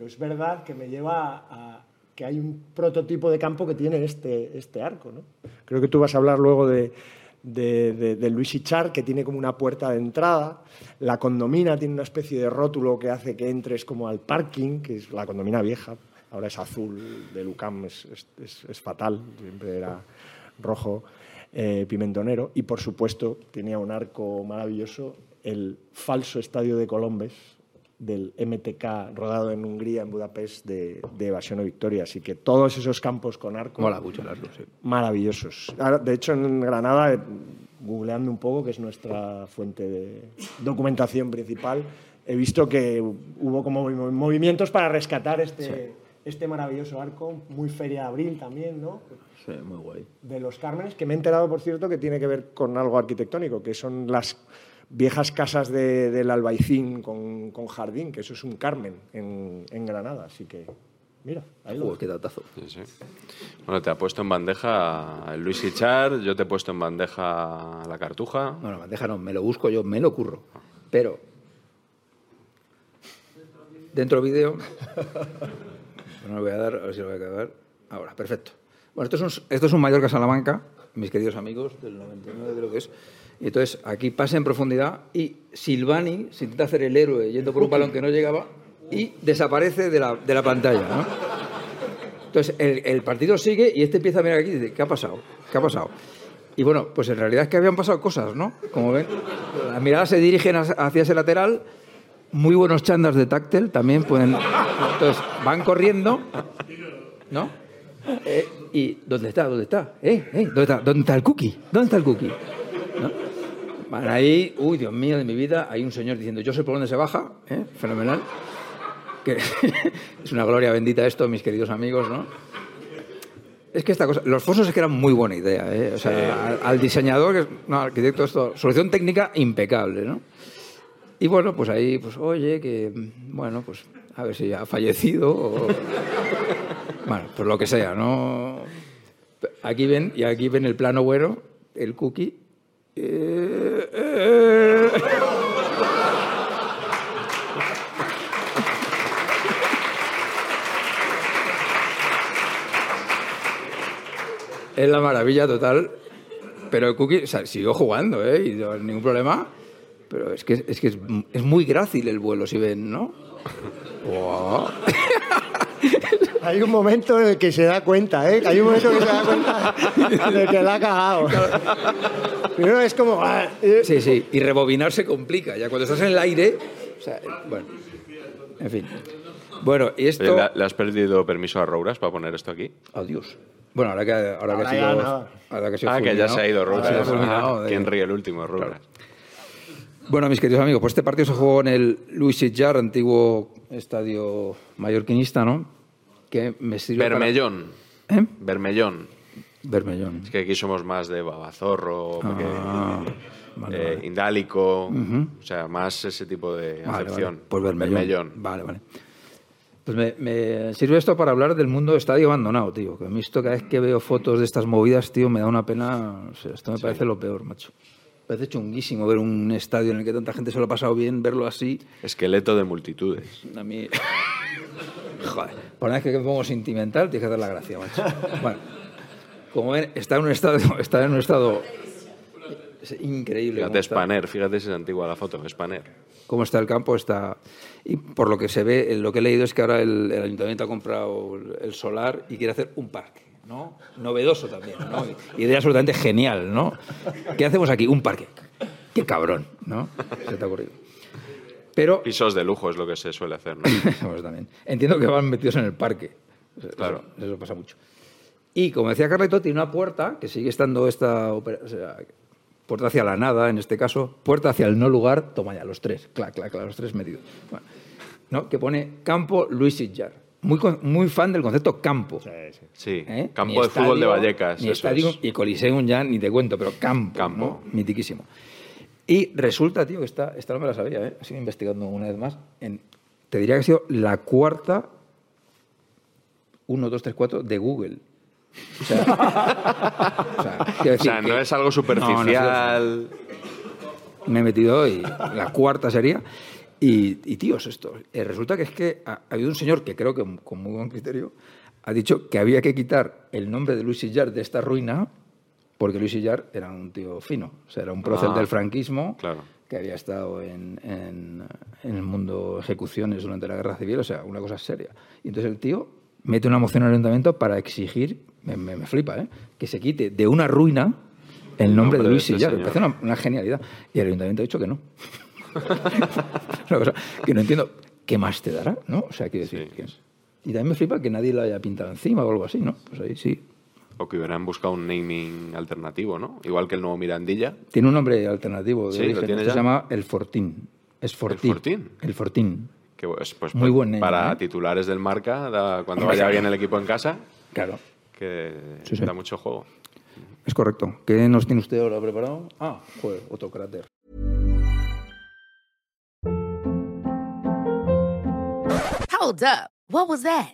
es verdad que me lleva a que hay un prototipo de campo que tiene este arco, ¿no? Creo que tú vas a hablar luego de Luis Ichar, que tiene como una puerta de entrada. La condomina tiene una especie de rótulo que hace que entres como al parking, que es la condomina vieja. Ahora es azul, de Lucam es fatal, siempre era rojo. Pimentonero, y por supuesto tenía un arco maravilloso, el falso estadio de Colombes del MTK rodado en Hungría, en Budapest, de Evasión o Victoria. Así que todos esos campos con arco maravillosos. De hecho, en Granada, googleando un poco, que es nuestra fuente de documentación principal, he visto que hubo como movimientos para rescatar este maravilloso arco, muy Feria de Abril también, ¿no? Sí, muy guay. De Los Cármenes, que me he enterado, por cierto, que tiene que ver con algo arquitectónico, que son las viejas casas del Albaicín con jardín, que eso es un Carmen en Granada, así que... Mira, ahí lo... qué datazo. Sí, sí. Bueno, te ha puesto en bandeja el Luis Hichar, yo te he puesto en bandeja la Cartuja. Bueno, bandeja no, me lo busco yo, me lo curro. Pero, dentro vídeo, no lo voy a dar, a ver si lo voy a acabar. Ahora, perfecto. Bueno, esto es un Mallorca-Salamanca, mis queridos amigos del 99, de lo que es. Y entonces, aquí pasa en profundidad y Silvani se intenta hacer el héroe yendo por un balón que no llegaba... y desaparece de la pantalla, ¿no? Entonces, el partido sigue y este empieza a mirar aquí y dice, ¿qué ha pasado? ¿Qué ha pasado? Y bueno, pues en realidad es que habían pasado cosas, ¿no? Como ven, las miradas se dirigen hacia ese lateral, muy buenos chandas de táctil también pueden... Entonces, van corriendo, ¿no? Y, ¿dónde está? ¿Dónde está? ¿Dónde está? ¿Dónde está el cookie? ¿Dónde está el cookie? ¿No? Van ahí, uy, Dios mío de mi vida, hay un señor diciendo, yo sé por dónde se baja, ¿eh? Fenomenal. Que es una gloria bendita esto, mis queridos amigos, ¿no? Es que esta cosa... Los fosos es que eran muy buena idea, ¿eh? O sea, sí. al diseñador, no, al arquitecto, esto... Solución técnica impecable, ¿no? Y bueno, pues ahí, pues oye, que... Bueno, pues a ver si ha fallecido o... Bueno, pues lo que sea, ¿no? Aquí ven el plano bueno, el cookie... Es la maravilla total, pero el cookie, o sea, siguió jugando, ¿eh? Y no, ningún problema, pero es que es muy grácil el vuelo, si ven, ¿no? Wow. Hay un momento en el que se da cuenta, ¿eh? Hay un momento en el que se da cuenta de que la ha cagado. Primero es como... Sí, sí, y rebobinar se complica, ya cuando estás en el aire... O sea, bueno, en fin. Bueno, y esto... ¿Le has perdido permiso a Rouras para poner esto aquí? Adiós. Bueno, ahora que ya se ha ido Rouras. ¿Quién ríe el último, Rouras? Claro. Bueno, mis queridos amigos, pues este partido se jugó en el Luis Sitjar, antiguo estadio mallorquinista, ¿no? Que me sirve Bermellón. Para... ¿Eh? Bermellón. Es que aquí somos más de Babazorro, vale. Indálico, o sea, más ese tipo de acepción. Vale. Pues Bermellón. Vale. Pues me sirve esto para hablar del mundo estadio abandonado, tío. Que a mí esto, cada vez que veo fotos de estas movidas, tío, me da una pena... O sea, esto me parece lo peor, macho. Me parece chunguísimo ver un estadio en el que tanta gente se lo ha pasado bien, verlo así. Esqueleto de multitudes. A mí... Joder, por una vez que me pongo sentimental, tienes que dar la gracia, macho. Bueno, como ven, está en un estado... Es increíble. Fíjate, Spanner, fíjate si es antigua la foto, Spanner. Cómo está el campo, está... Y por lo que se ve, lo que he leído es que ahora el ayuntamiento ha comprado el solar y quiere hacer un parque, ¿no? Novedoso también, ¿no? Idea absolutamente genial, ¿no? ¿Qué hacemos aquí? Un parque. ¡Qué cabrón!, ¿no? Se te ha ocurrido. Pero... Pisos de lujo es lo que se suele hacer, ¿no? Pues también. Entiendo que van metidos en el parque. Claro. Eso pasa mucho. Y, como decía Carleto, tiene una puerta que sigue estando esta... O sea, puerta hacia la nada, en este caso, puerta hacia el no lugar, toma ya, los tres, clac, los tres metidos. Bueno, ¿no? Que pone campo Luis Sitjar. Muy fan del concepto campo. Sí. ¿Eh? Campo de fútbol de Vallecas. Ni eso estadio, es. Y Coliseum ya ni te cuento, pero campo. ¿No? Mitiquísimo. Y resulta, tío, que esta no me la sabía, ¿eh? Sigo investigando una vez más. Te diría que ha sido la cuarta, 1, 2, 3, 4, de Google. O sea, no es algo superficial. No. Me he metido y la cuarta sería. Y tíos, esto. Resulta que es que ha habido un señor que creo que con muy buen criterio ha dicho que había que quitar el nombre de Luis Sitjar de esta ruina porque Luis Sitjar era un tío fino. O sea, era un prócer del franquismo, claro, que había estado en el mundo de ejecuciones durante la Guerra Civil. O sea, una cosa seria. Y entonces el tío mete una moción al ayuntamiento para exigir... Me flipa, ¿eh? Que se quite de una ruina el nombre de Luis Sitjar. Me parece una genialidad. Y el ayuntamiento ha dicho que no. Una cosa que no entiendo. ¿Qué más te dará? ¿No? O sea, quiero decir... Sí. Y también me flipa que nadie la haya pintado encima o algo así, ¿no? Pues ahí sí. O que hubieran buscado un naming alternativo, ¿no? Igual que el nuevo Mirandilla. Tiene un nombre alternativo de origen. Este se llama El Fortín. Es Fortín. El Fortín. Que pues, muy buen nombre. Para titulares del Marca, cuando vaya bien el equipo en casa. Claro. Que da mucho juego. Es correcto. ¿Qué nos tiene usted ahora preparado? Otro cráter. Hold up. What was that?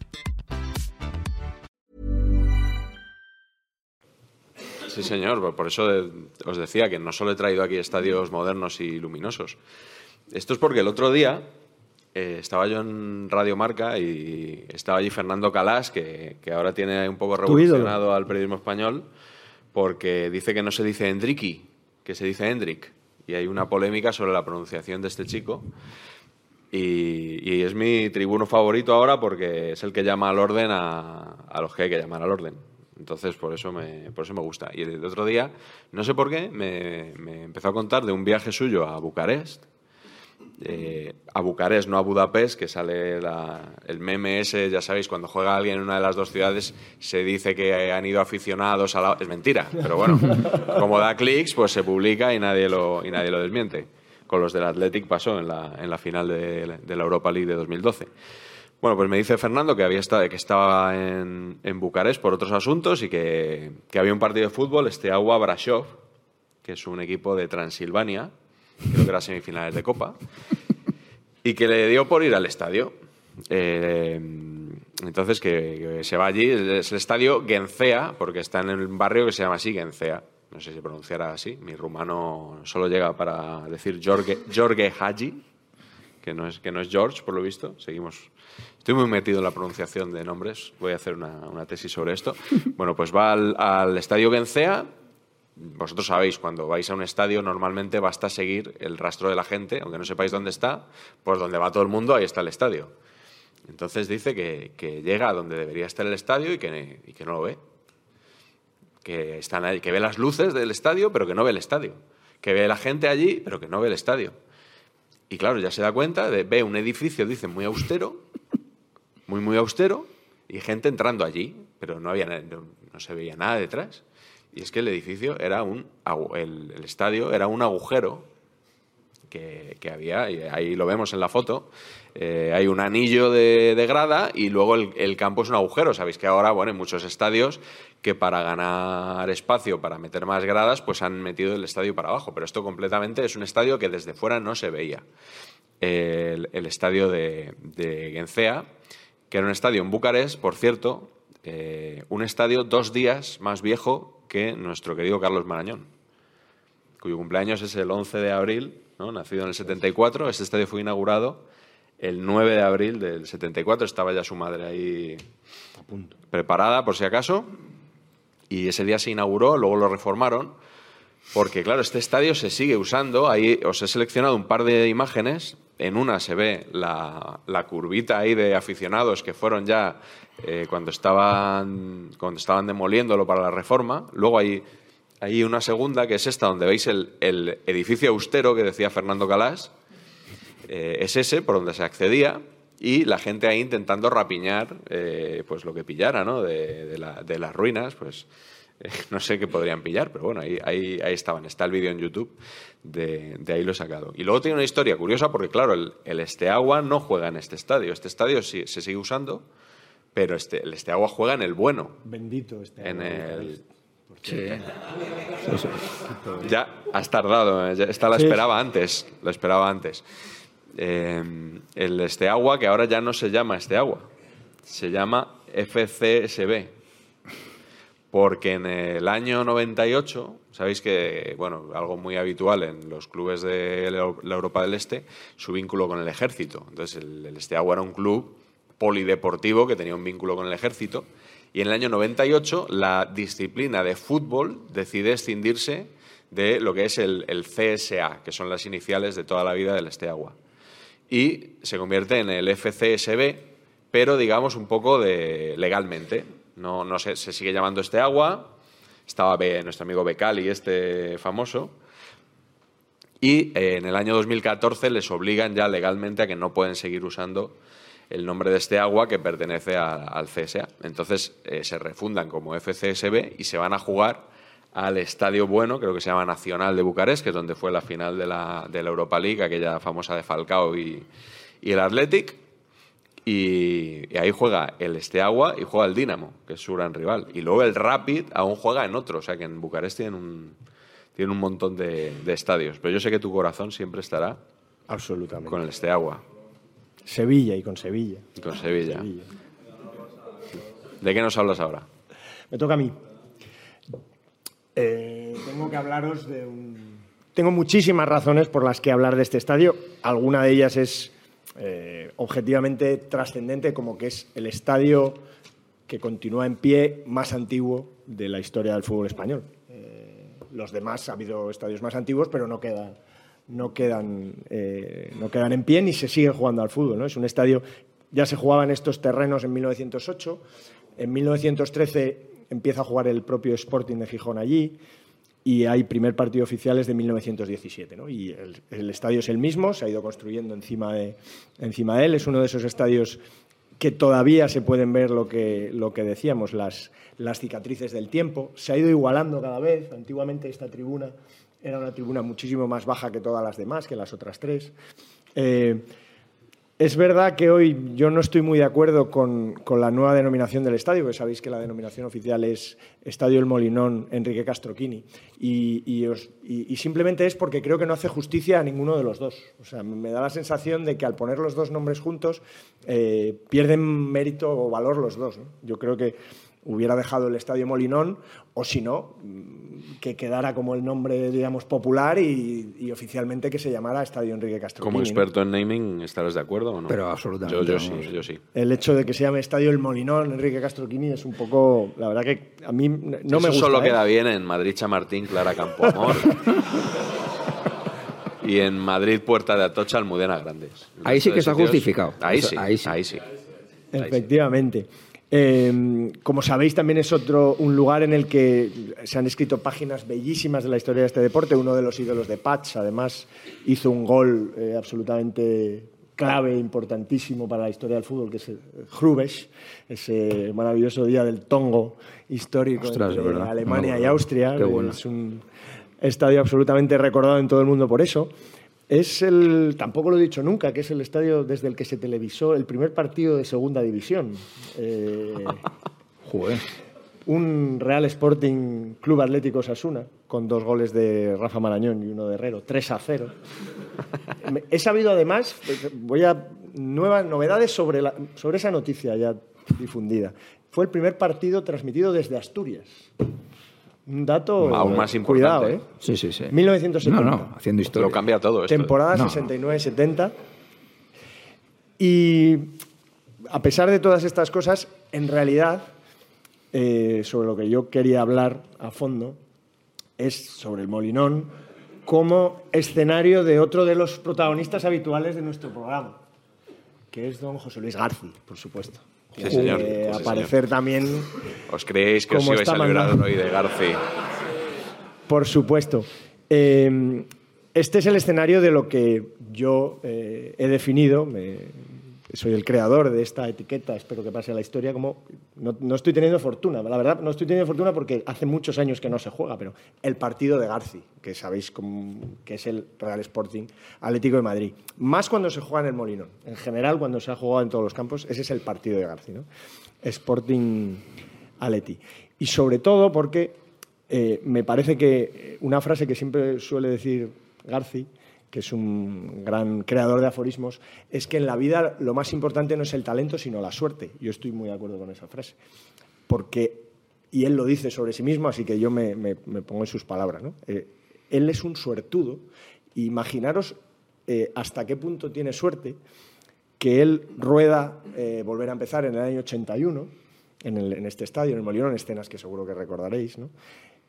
Sí, señor. Por eso os decía que no solo he traído aquí estadios modernos y luminosos. Esto es porque el otro día estaba yo en Radio Marca y estaba allí Fernando Calas, que ahora tiene un poco revolucionado al periodismo español, porque dice que no se dice Endriqui, que se dice Endrick. Y hay una polémica sobre la pronunciación de este chico. Y es mi tribuno favorito ahora porque es el que llama al orden a los que hay que llamar al orden. Entonces, por eso me gusta. Y el otro día, no sé por qué, me empezó a contar de un viaje suyo a Bucarest. A Bucarest, no a Budapest, que sale el meme ese, ya sabéis, cuando juega alguien en una de las dos ciudades, se dice que han ido aficionados a la... Es mentira, pero bueno, como da clics, pues se publica y nadie lo desmiente. Con los del Athletic pasó en la final de la Europa League de 2012. Bueno, pues me dice Fernando que estaba en Bucarest por otros asuntos y que había un partido de fútbol, Steaua Brașov, que es un equipo de Transilvania, creo que era semifinales de Copa, y que le dio por ir al estadio. Entonces que se va allí, es el estadio Ghencea, porque está en un barrio que se llama así, Ghencea. No sé si se pronunciará así, mi rumano solo llega para decir Jorge Hagi, que no es George, por lo visto. Seguimos... Estoy muy metido en la pronunciación de nombres. Voy a hacer una tesis sobre esto. Bueno, pues va al estadio Ghencea. Vosotros sabéis, cuando vais a un estadio normalmente basta seguir el rastro de la gente, aunque no sepáis dónde está, pues donde va todo el mundo, ahí está el estadio. Entonces dice que llega a donde debería estar el estadio y que no lo ve. Que están ahí, que ve las luces del estadio, pero que no ve el estadio. Que ve la gente allí, pero que no ve el estadio. Y claro, ya se da cuenta, ve un edificio, dice, muy austero, muy, muy austero, y gente entrando allí, pero no se veía nada detrás. Y es que el edificio era el estadio era un agujero que había, y ahí lo vemos en la foto, hay un anillo de grada y luego el campo es un agujero. Sabéis que ahora, bueno, en muchos estadios que para ganar espacio, para meter más gradas, pues han metido el estadio para abajo, pero esto completamente es un estadio que desde fuera no se veía. El estadio de Ghencea, que era un estadio en Bucarest, por cierto, un estadio 2 días más viejo que nuestro querido Carlos Marañón, cuyo cumpleaños es el 11 de abril, ¿no? Nacido en el 74, este estadio fue inaugurado el 9 de abril del 74, estaba ya su madre ahí a punto, preparada por si acaso, y ese día se inauguró, luego lo reformaron, porque claro, este estadio se sigue usando. Ahí os he seleccionado un par de imágenes. En una se ve la curvita ahí de aficionados que fueron ya cuando estaban demoliéndolo para la reforma. Luego hay una segunda, que es esta, donde veis el edificio austero que decía Fernando Calas. Es ese por donde se accedía, y la gente ahí intentando rapiñar pues lo que pillara, ¿no? de las ruinas, pues... No sé qué podrían pillar, pero bueno, ahí estaban. Está el vídeo en YouTube, de ahí lo he sacado. Y luego tiene una historia curiosa porque, claro, el Steaua no juega en este estadio. Este estadio sí, se sigue usando, pero el Steaua juega en el bueno. Bendito Steaua. En el... Sí. Ya has tardado, esta la esperaba antes. Lo esperaba antes. El Steaua, que ahora ya no se llama Steaua, se llama FCSB. Porque en el año 98, sabéis que, bueno, algo muy habitual en los clubes de la Europa del Este, su vínculo con el ejército. Entonces, el Steaua era un club polideportivo que tenía un vínculo con el ejército. Y en el año 98, la disciplina de fútbol decide escindirse de lo que es el CSA, que son las iniciales de toda la vida del Steaua. Y se convierte en el FCSB, pero digamos un poco legalmente. No sé, se sigue llamando Steaua. Estaba nuestro amigo Becali, este famoso. Y en el año 2014 les obligan ya legalmente a que no pueden seguir usando el nombre de Steaua, que pertenece al CSA. Entonces se refundan como FCSB y se van a jugar al Estadio Bueno, creo que se llama Nacional de Bucarest, que es donde fue la final de la Europa League, aquella famosa de Falcao y el Athletic. Y ahí juega el Steaua y juega el Dinamo, que es su gran rival. Y luego el Rapid aún juega en otro. O sea que en Bucarest tienen un montón de estadios. Pero yo sé que tu corazón siempre estará absolutamente con el Steaua. Sevilla y con Sevilla. Con Sevilla. Sevilla. ¿De qué nos hablas ahora? Me toca a mí. Tengo que hablaros de Tengo muchísimas razones por las que hablar de este estadio. Alguna de ellas es objetivamente trascendente, como que es el estadio que continúa en pie más antiguo de la historia del fútbol español. Los demás ha habido estadios más antiguos, pero no quedan en pie ni se sigue jugando al fútbol, ¿no? Es un estadio, ya se jugaba en estos terrenos en 1908, en 1913 empieza a jugar el propio Sporting de Gijón allí y hay primer partido oficial desde 1917, ¿no? Y el estadio es el mismo, se ha ido construyendo encima de él, es uno de esos estadios que todavía se pueden ver lo que decíamos, las cicatrices del tiempo, se ha ido igualando cada vez. Antiguamente esta tribuna era una tribuna muchísimo más baja que todas las demás, que las otras tres. Es verdad que hoy yo no estoy muy de acuerdo con la nueva denominación del estadio, que sabéis que la denominación oficial es Estadio El Molinón Enrique Castroquini. Y simplemente es porque creo que no hace justicia a ninguno de los dos. O sea, me da la sensación de que al poner los dos nombres juntos pierden mérito o valor los dos, ¿no? Yo creo que hubiera dejado el Estadio Molinón, o si no, que quedara como el nombre, digamos, popular y oficialmente que se llamara Estadio Enrique Castroquini. Como experto en naming, ¿estarás de acuerdo o no? Pero absolutamente. Yo sí. El hecho de que se llame Estadio El Molinón Enrique Castroquini es un poco, la verdad que a mí no eso me gusta. Eso solo queda bien en Madrid Chamartín, Clara Campoamor. Y en Madrid Puerta de Atocha, Almudena Grandes. Ahí sí que está justificado. Ahí sí. Efectivamente. Como sabéis, también es un lugar en el que se han escrito páginas bellísimas de la historia de este deporte. Uno de los ídolos de Patch, además, hizo un gol absolutamente clave, importantísimo para la historia del fútbol, que es Hrubeš, ese maravilloso día del Tongo histórico. Ostras, entre Alemania y Austria. Es un estadio absolutamente recordado en todo el mundo por eso. Es tampoco lo he dicho nunca, que es el estadio desde el que se televisó el primer partido de Segunda División. Un Real Sporting Club Atlético Osasuna, con 2 goles de Rafa Marañón y 1 de Herrero, 3-0. He sabido además, nuevas novedades sobre esa noticia ya difundida. Fue el primer partido transmitido desde Asturias. Un dato aún más importante. Cuidado, ¿eh? Sí. 1970. No, haciendo historia. Lo cambia todo esto. Temporada 69-70. Y a pesar de todas estas cosas, en realidad, sobre lo que yo quería hablar a fondo es sobre el Molinón como escenario de otro de los protagonistas habituales de nuestro programa, que es don José Luis García, por supuesto. Sí, señor. Sí, aparecer señor. También. ¿Os creéis que os ibais a librar hoy de García? Por supuesto. Este es el escenario de lo que yo he definido. Soy el creador de esta etiqueta, espero que pase a la historia, como no estoy teniendo fortuna. La verdad, no estoy teniendo fortuna porque hace muchos años que no se juega, pero el partido de García, que sabéis que es el Real Sporting Atlético de Madrid. Más cuando se juega en el Molinón. En general, cuando se ha jugado en todos los campos, ese es el partido de García, ¿no? Sporting Atleti. Y sobre todo porque me parece que una frase que siempre suele decir García, que es un gran creador de aforismos, es que en la vida lo más importante no es el talento, sino la suerte. Yo estoy muy de acuerdo con esa frase. Y él lo dice sobre sí mismo, así que yo me pongo en sus palabras, ¿no? Él es un suertudo. Imaginaros hasta qué punto tiene suerte que él rueda Volver a Empezar en el año 81, en este estadio, en el Molinón, escenas que seguro que recordaréis, ¿no?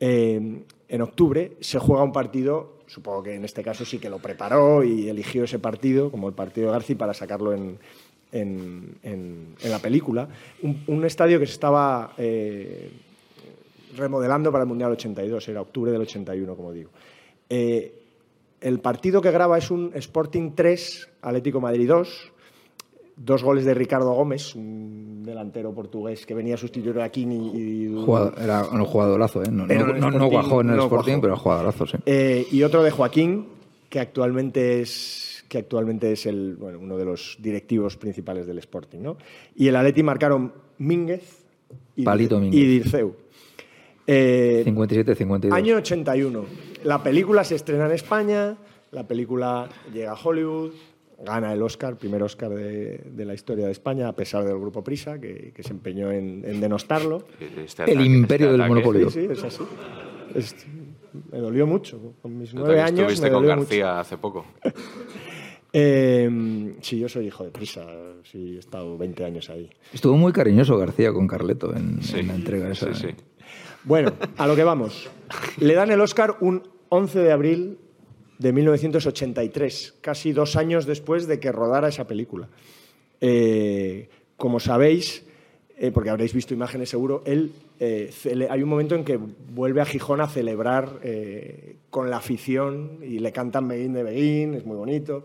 En octubre se juega un partido, supongo que en este caso sí que lo preparó y eligió ese partido, como el partido de García, para sacarlo en la película. Un estadio que se estaba remodelando para el Mundial 82, era octubre del 81, como digo. El partido que graba es un Sporting 3, Atlético Madrid 2, dos goles de Ricardo Gómez, un delantero portugués que venía a sustituir a Kini. Era un jugadorazo, ¿eh? No bajó en el Sporting, pero jugadorazo, sí. Y otro de Joaquín, que actualmente es uno de los directivos principales del Sporting, ¿no? Y el Atleti marcaron Mínguez y Dirceu. 57-52. Año 81. La película se estrena en España, la película llega a Hollywood, gana el Oscar, primer Oscar de la historia de España, a pesar del Grupo Prisa, que se empeñó en denostarlo. El imperio del monopolio. Sí, es así. Me dolió mucho. Con mis 9 años. Estuviste con García hace poco. Sí, yo soy hijo de Prisa. Sí, he estado 20 años ahí. Estuvo muy cariñoso García con Carleto en la entrega esa. Sí. Bueno, a lo que vamos. Le dan el Oscar un 11 de abril de 1983, casi 2 años después de que rodara esa película. Como sabéis, porque habréis visto imágenes seguro, hay un momento en que vuelve a Gijón a celebrar con la afición y le cantan Beguín de Beguín, es muy bonito,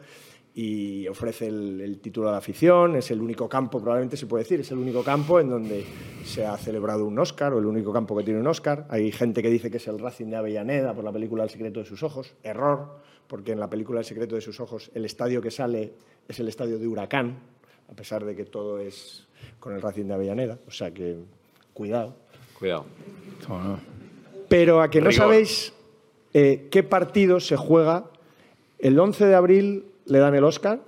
y ofrece el título a la afición. Es el único campo, probablemente se puede decir, es el único campo en donde se ha celebrado un Oscar, o el único campo que tiene un Oscar. Hay gente que dice que es el Racing de Avellaneda por la película El secreto de sus ojos. Error, porque en la película El secreto de sus ojos el estadio que sale es el estadio de Huracán, a pesar de que todo es con el Racing de Avellaneda. O sea que, cuidado. Oh, no. Pero a que no sabéis qué partido se juega, el 11 de abril le dan el Oscar,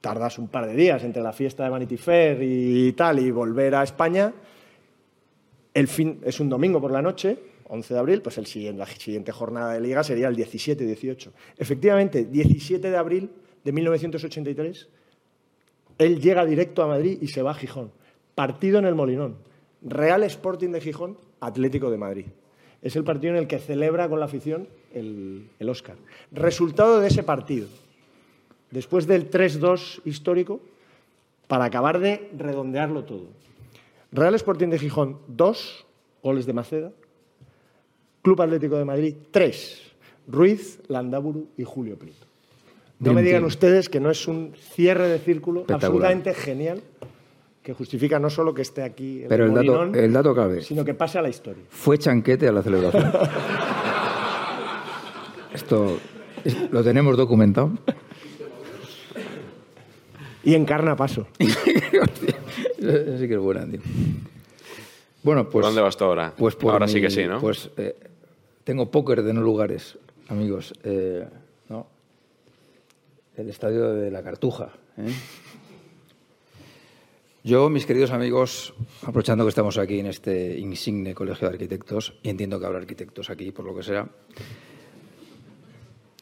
tardas un par de días entre la fiesta de Vanity Fair y tal, y volver a España. El fin es un domingo por la noche, 11 de abril, pues la siguiente jornada de Liga sería el 17-18. Efectivamente, 17 de abril de 1983, él llega directo a Madrid y se va a Gijón. Partido en el Molinón. Real Sporting de Gijón, Atlético de Madrid. Es el partido en el que celebra con la afición el Oscar. Resultado de ese partido, después del 3-2 histórico, para acabar de redondearlo todo: Real Sporting de Gijón 2, goles de Maceda; Club Atlético de Madrid 3, Ruiz, Landaburu y Julio Prieto. No me digan ustedes que no es un cierre de círculo absolutamente genial, que justifica no solo que esté aquí pero el dato cabe, sino que pase a la historia. Fue chanquete a la celebración. Esto lo tenemos documentado. Y encarna paso. Sí que es buena, tío. Bueno, pues... ¿Dónde vas tú ahora? Pues ahora sí que sí, ¿no? Pues tengo póker de no lugares, amigos. No. El estadio de la Cartuja, ¿eh? Yo, mis queridos amigos, aprovechando que estamos aquí en este insigne colegio de arquitectos, y entiendo que habrá arquitectos aquí, por lo que sea,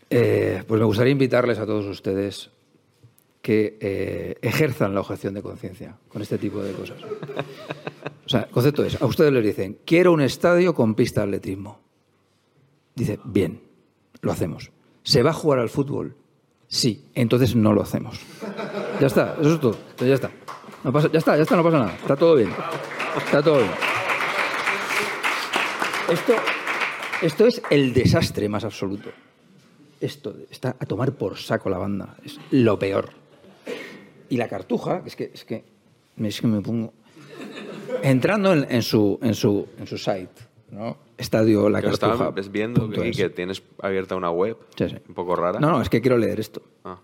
pues me gustaría invitarles a todos ustedes que ejerzan la objeción de conciencia con este tipo de cosas. O sea, el concepto es, a ustedes les dicen, quiero un estadio con pista de atletismo. Dice, bien, lo hacemos. ¿Se va a jugar al fútbol? Sí, entonces no lo hacemos. Ya está, eso es todo, entonces ya está. No pasa, ya está, no pasa nada. Está todo bien. Esto es el desastre más absoluto. Esto está a tomar por saco la banda. Es lo peor. Y la Cartuja, es que me pongo... Entrando en su site, ¿no? Estadio La Cartuja. Estás viendo que tienes abierta una web sí. Un poco rara. No, es que quiero leer esto. Ah.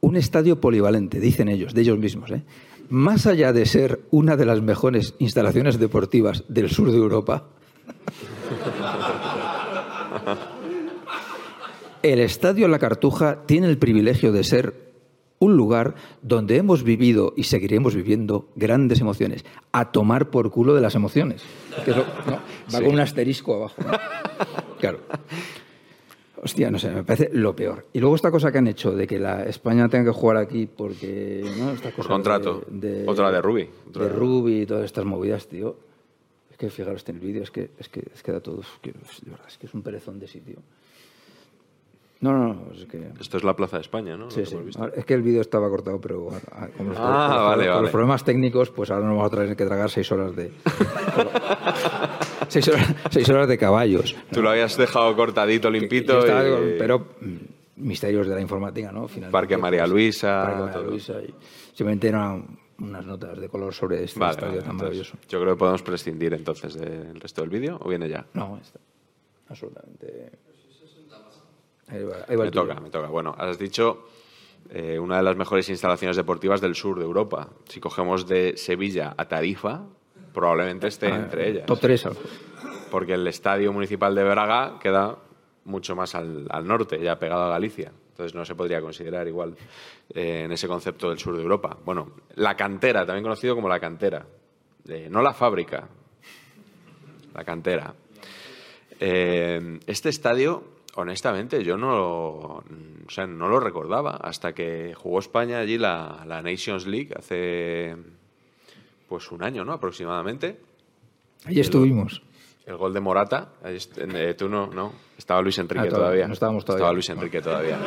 Un estadio polivalente, dicen ellos, de ellos mismos, ¿eh? Más allá de ser una de las mejores instalaciones deportivas del sur de Europa, el Estadio La Cartuja tiene el privilegio de ser un lugar donde hemos vivido y seguiremos viviendo grandes emociones. A tomar por culo de las emociones. Que eso, ¿no? Va con un asterisco abajo, ¿no? Claro. Hostia, no sé, me parece lo peor. Y luego esta cosa que han hecho de que la España tenga que jugar aquí porque... ¿no? Esta cosa por contrato. Otra de Rubi. De Rubi y todas estas movidas, tío. Es que fijaros en el vídeo, es que da todo... de verdad, es que es un perezón de sitio. No, es que... Esto es la Plaza de España, ¿no? Sí. Es que el vídeo estaba cortado, pero... Como vale. Los problemas técnicos, pues ahora nos vamos a tener que tragar 6 horas de... 6 horas de caballos. Tú lo habías dejado cortadito, limpito. Pero misterios de la informática, ¿no? Finalmente, Parque María Luisa... Parque María Luisa y simplemente eran unas notas de color sobre este estadio tan maravilloso. Yo creo que podemos prescindir entonces del resto del vídeo, ¿o viene ya? No, está absolutamente... Ahí va me toca. Bueno, has dicho... una de las mejores instalaciones deportivas del sur de Europa. Si cogemos de Sevilla a Tarifa, probablemente esté entre ellas. Top 3. Porque el Estadio Municipal de Braga queda mucho más al norte, ya pegado a Galicia. Entonces no se podría considerar igual en ese concepto del sur de Europa. Bueno, la cantera, también conocido como la cantera. No la fábrica, la cantera. Este estadio... Honestamente, yo no lo recordaba hasta que jugó España allí la Nations League hace pues un año, ¿no? Aproximadamente. Ahí estuvimos. El gol de Morata. Tú no. Estaba Luis Enrique todavía. No estábamos todavía. Estaba Luis Enrique todavía.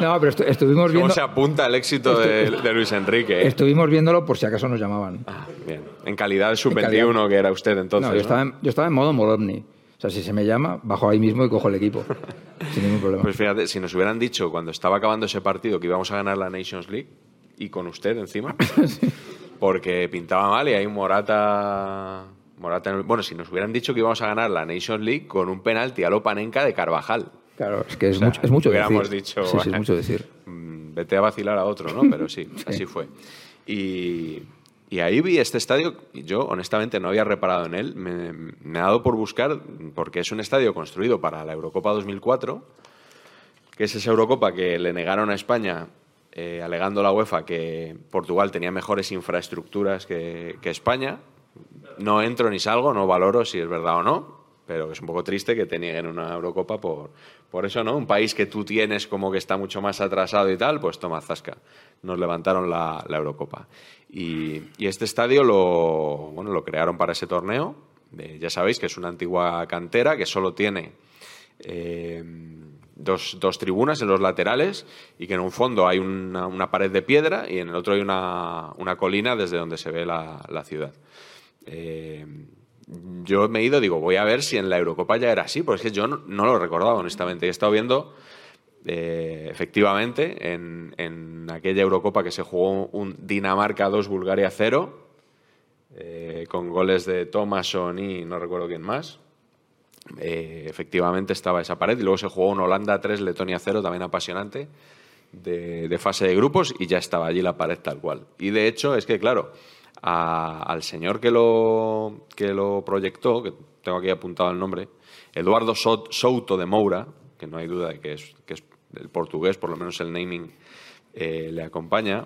No, pero estuvimos viendo... ¿Cómo se apunta el éxito de Luis Enrique? Estuvimos viéndolo por si acaso nos llamaban. Ah, bien. En calidad de sub-21 que era usted entonces. No, yo estaba en modo Molovni. O sea, si se me llama, bajo ahí mismo y cojo el equipo, sin ningún problema. Pues fíjate, si nos hubieran dicho cuando estaba acabando ese partido que íbamos a ganar la Nations League, y con usted encima, sí. Porque pintaba mal y hay un Morata... Bueno, si nos hubieran dicho que íbamos a ganar la Nations League con un penalti a lo Panenka de Carvajal. Claro, es que es mucho hubiéramos decir. Dicho, sí, es mucho decir. Vete a vacilar a otro, ¿no? Pero sí. Así fue. Y ahí vi este estadio, yo honestamente no había reparado en él, me ha dado por buscar, porque es un estadio construido para la Eurocopa 2004, que es esa Eurocopa que le negaron a España, alegando la UEFA que Portugal tenía mejores infraestructuras que España. No entro ni salgo, no valoro si es verdad o no, pero es un poco triste que te nieguen una Eurocopa por eso, ¿no? Un país que tú tienes como que está mucho más atrasado y tal, pues toma, zasca. Nos levantaron la Eurocopa. Y este estadio lo crearon para ese torneo. Ya sabéis que es una antigua cantera que solo tiene dos tribunas en los laterales y que en un fondo hay una pared de piedra y en el otro hay una colina desde donde se ve la ciudad. Yo me he ido, digo, voy a ver si en la Eurocopa ya era así, porque es que yo no lo recordaba honestamente. He estado viendo... efectivamente, en aquella Eurocopa que se jugó un Dinamarca 2, Bulgaria 0, con goles de Thomasson y no recuerdo quién más, efectivamente estaba esa pared. Y luego se jugó un Holanda 3, Letonia 0, también apasionante, de fase de grupos, y ya estaba allí la pared tal cual. Y de hecho, es que claro, al señor que lo proyectó, que tengo aquí apuntado el nombre, Eduardo Souto de Moura, que no hay duda de que es el portugués, por lo menos el naming le acompaña.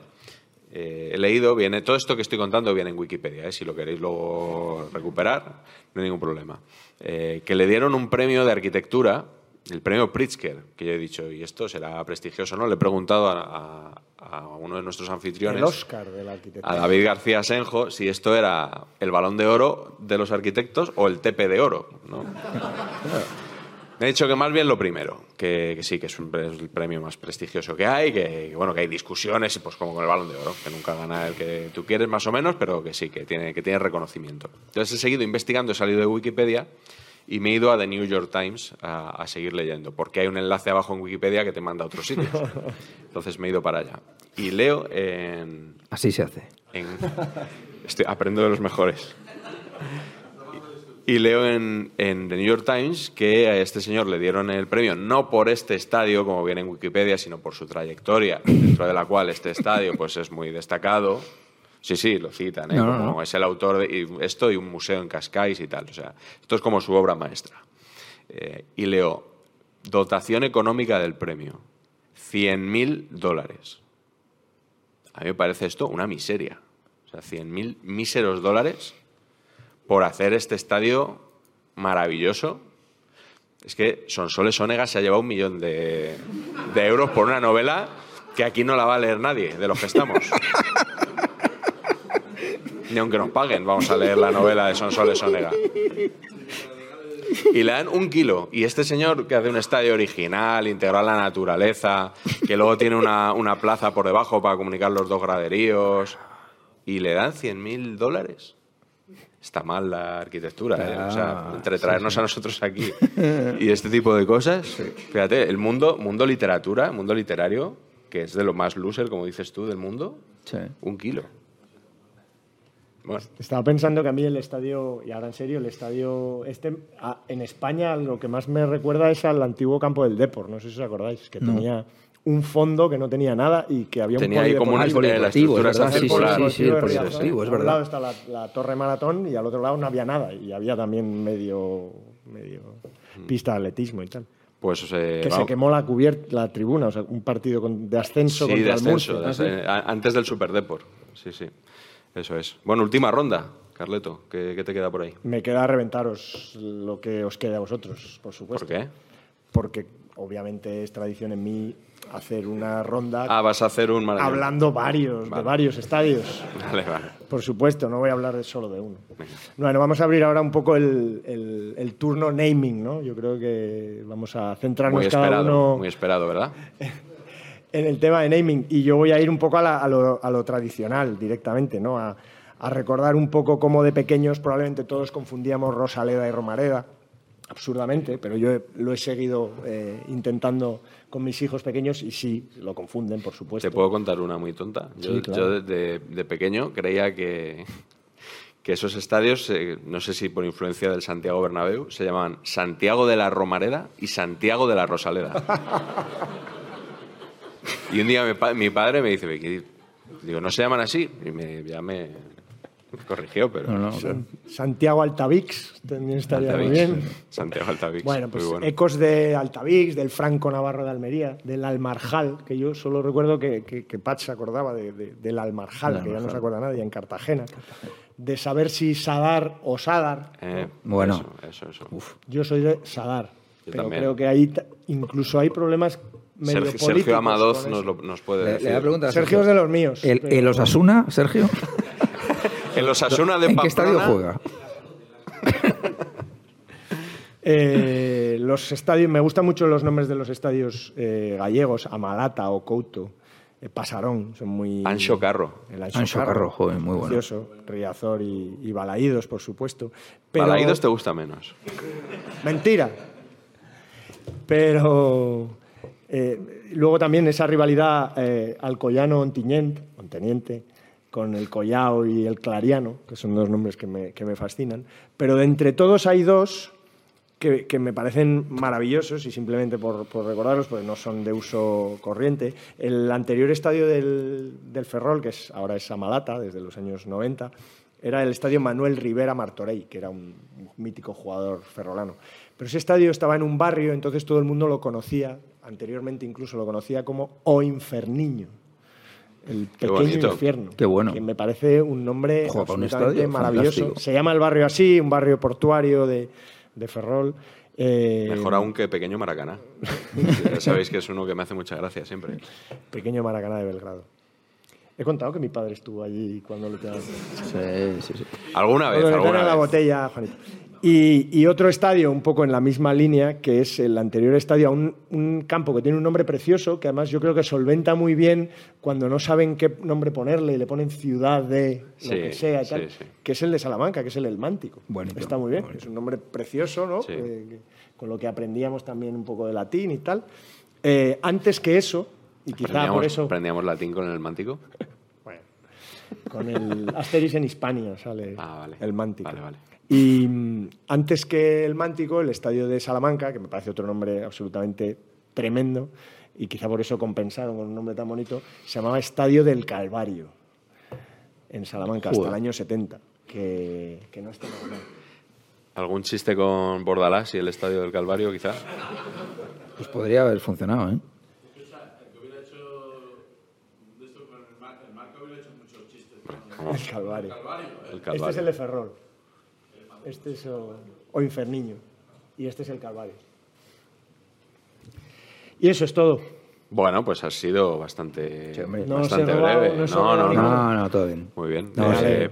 He leído, viene todo esto que estoy contando viene en Wikipedia, si lo queréis luego recuperar, no hay ningún problema. Que le dieron un premio de arquitectura, el premio Pritzker, que yo he dicho, y esto será prestigioso, ¿no? Le he preguntado a uno de nuestros anfitriones, el Oscar de la arquitectura, a David García Senjo, si esto era el Balón de Oro de los arquitectos o el Tepe de Oro, ¿no? Me ha dicho que más bien lo primero, que sí, que es el premio más prestigioso que hay, que hay discusiones, pues como con el Balón de Oro, que nunca gana el que tú quieres más o menos, pero que sí, que tiene reconocimiento. Entonces he seguido investigando, he salido de Wikipedia y me he ido a The New York Times a seguir leyendo, porque hay un enlace abajo en Wikipedia que te manda a otros sitios. Entonces me he ido para allá. Y leo en... Así se hace. Aprendo de los mejores. Y leo en The New York Times que a este señor le dieron el premio no por este estadio, como viene en Wikipedia, sino por su trayectoria, dentro de la cual este estadio pues es muy destacado. Sí, lo citan, ¿eh? No. Es el autor de esto y un museo en Cascais y tal. O sea, esto es como su obra maestra. Y leo, dotación económica del premio, $100,000. A mí me parece esto una miseria. O sea, 100.000 míseros dólares... por hacer este estadio maravilloso. Es que Sonsoles Onega se ha llevado $1,000,000 euros por una novela que aquí no la va a leer nadie de los que estamos. Ni aunque nos paguen vamos a leer la novela de Sonsoles Onega. Y le dan un kilo. Y este señor que hace un estadio original, integral a la naturaleza, que luego tiene una plaza por debajo para comunicar los dos graderíos, y le dan $100,000... está mal la arquitectura, ¿eh? O sea, entre traernos a nosotros aquí y este tipo de cosas. Sí. Fíjate, el mundo literatura, mundo literario, que es de lo más loser, como dices tú, del mundo, sí. Un kilo. Bueno. Estaba pensando que a mí el estadio, y ahora en serio, el estadio este en España lo que más me recuerda es al antiguo campo del Depor, no sé si os acordáis, que tenía un fondo que no tenía nada y que había un tenía ahí como una estructura extracelular. Sí, el polideportivo, es verdad. A un lado está la Torre Maratón y al otro lado no había nada y había también medio pista de atletismo y tal. Pues, que se quemó la tribuna, o sea, un partido de ascenso contra el Murcia. Sí, de ascenso, antes del Superdepor, sí, sí. Eso es. Bueno, última ronda, Carleto. ¿Qué te queda por ahí? Me queda reventaros lo que os quede a vosotros, por supuesto. ¿Por qué? Porque obviamente es tradición en mí hacer una ronda. Ah, vas a hacer un maratón. Hablando de varios estadios. Vale. Por supuesto, no voy a hablar solo de uno. Bueno, vamos a abrir ahora un poco el turno naming, ¿no? Yo creo que vamos a centrarnos cada uno. Muy esperado, ¿verdad? En el tema de naming, y yo voy a ir un poco a lo tradicional directamente, ¿no? A recordar un poco cómo de pequeños probablemente todos confundíamos Rosaleda y Romareda, absurdamente, pero yo lo he seguido intentando con mis hijos pequeños y sí, lo confunden, por supuesto. ¿Te puedo contar una muy tonta? Yo, sí, claro. Yo de pequeño creía que esos estadios, no sé si por influencia del Santiago Bernabéu, se llamaban Santiago de la Romareda y Santiago de la Rosaleda. Y un día mi padre me dice, digo, ¿no se llaman así? Y ya me corrigió, pero... No, claro. Santiago Altavix también estaría muy bien. Santiago Altavix. Bueno, pues bueno. Ecos de Altavix, del Franco Navarro de Almería, del Almarjal, que yo solo recuerdo que Pat se acordaba del Almarjal, que ya no se acuerda nadie, en Cartagena. De saber si Sadar o Sadar. Bueno. Eso. Uf. Yo soy de Sadar, pero también. Creo que ahí incluso hay problemas... Sergio Amadoz nos puede decir. Le voy a preguntar a Sergio es de los míos. ¿El Osasuna, Sergio? ¿El Osasuna de Pamplona? ¿En qué estadio juega? Los estadios, me gustan mucho los nombres de los estadios gallegos, Amalata o Couto, Pasarón, son muy... Ancho Carro. El Ancho Carro, joven, muy bueno. Precioso, Riazor y Balaídos, por supuesto. Pero... Balaídos te gusta menos. Mentira. Pero... luego también esa rivalidad Alcoyano-Onteniente, con el Collao y el Clariano, que son dos nombres que me fascinan. Pero de entre todos hay dos que me parecen maravillosos, y simplemente por recordarlos, porque no son de uso corriente. El anterior estadio del Ferrol, que ahora es Amalata, desde los años 90, era el estadio Manuel Rivera Martorell, que era un mítico jugador ferrolano. Pero ese estadio estaba en un barrio, entonces todo el mundo lo conocía, anteriormente incluso lo conocía como O Inferniño, el pequeño infierno. Qué bueno. Que me parece un nombre absolutamente maravilloso. Fantástico. Se llama el barrio así, un barrio portuario de Ferrol. Mejor aún que Pequeño Maracaná. Ya sabéis que es uno que me hace mucha gracia siempre. Pequeño Maracaná de Belgrado. He contado que mi padre estuvo allí cuando le quedaron. Sí. Alguna vez. La botella, Juanito. Y otro estadio, un poco en la misma línea, que es el anterior estadio, un campo que tiene un nombre precioso, que además yo creo que solventa muy bien cuando no saben qué nombre ponerle, y le ponen ciudad de lo que sea y tal, que es el de Salamanca, que es el Helmántico. Bonito, está muy bien, bonito. Es un nombre precioso, ¿no? Sí. Con lo que aprendíamos también un poco de latín y tal. Antes que eso, y quizá por eso... ¿Aprendíamos latín con el Helmántico? Bueno, con el Asteris en Hispania sale el Helmántico. Vale. Y antes que el Mántico, el estadio de Salamanca, que me parece otro nombre absolutamente tremendo, y quizá por eso compensaron con un nombre tan bonito, se llamaba Estadio del Calvario, en Salamanca, hasta el año 70, que no está mal. ¿Algún chiste con Bordalás y el Estadio del Calvario, quizá? Pues podría haber funcionado, ¿eh? El Marco hubiera hecho muchos chistes. El Calvario. Este es el de Ferrol. Este es O Inferniño y este es el Calvario. Y eso es todo. Bueno, pues ha sido bastante breve. No, todo bien. Muy bien.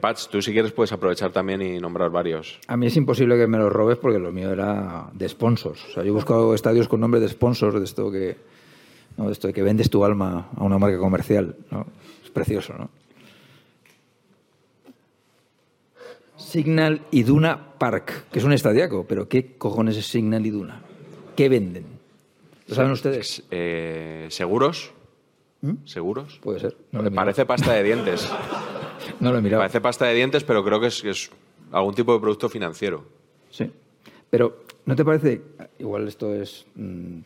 Patch, tú si quieres puedes aprovechar también y nombrar varios. A mí es imposible que me los robes porque lo mío era de sponsors. O sea, yo he buscado estadios con nombre de sponsors, de esto que vendes tu alma a una marca comercial, ¿no? Es precioso, ¿no? Signal Iduna Park, que es un estadiaco, pero ¿qué cojones es Signal Iduna? ¿Qué venden? ¿Lo saben ustedes? ¿Seguros? ¿Seguros? Puede ser. No me parece pasta de dientes. No lo he mirado. Parece pasta de dientes, pero creo que es algún tipo de producto financiero. Sí. Pero, ¿no te parece? Igual esto es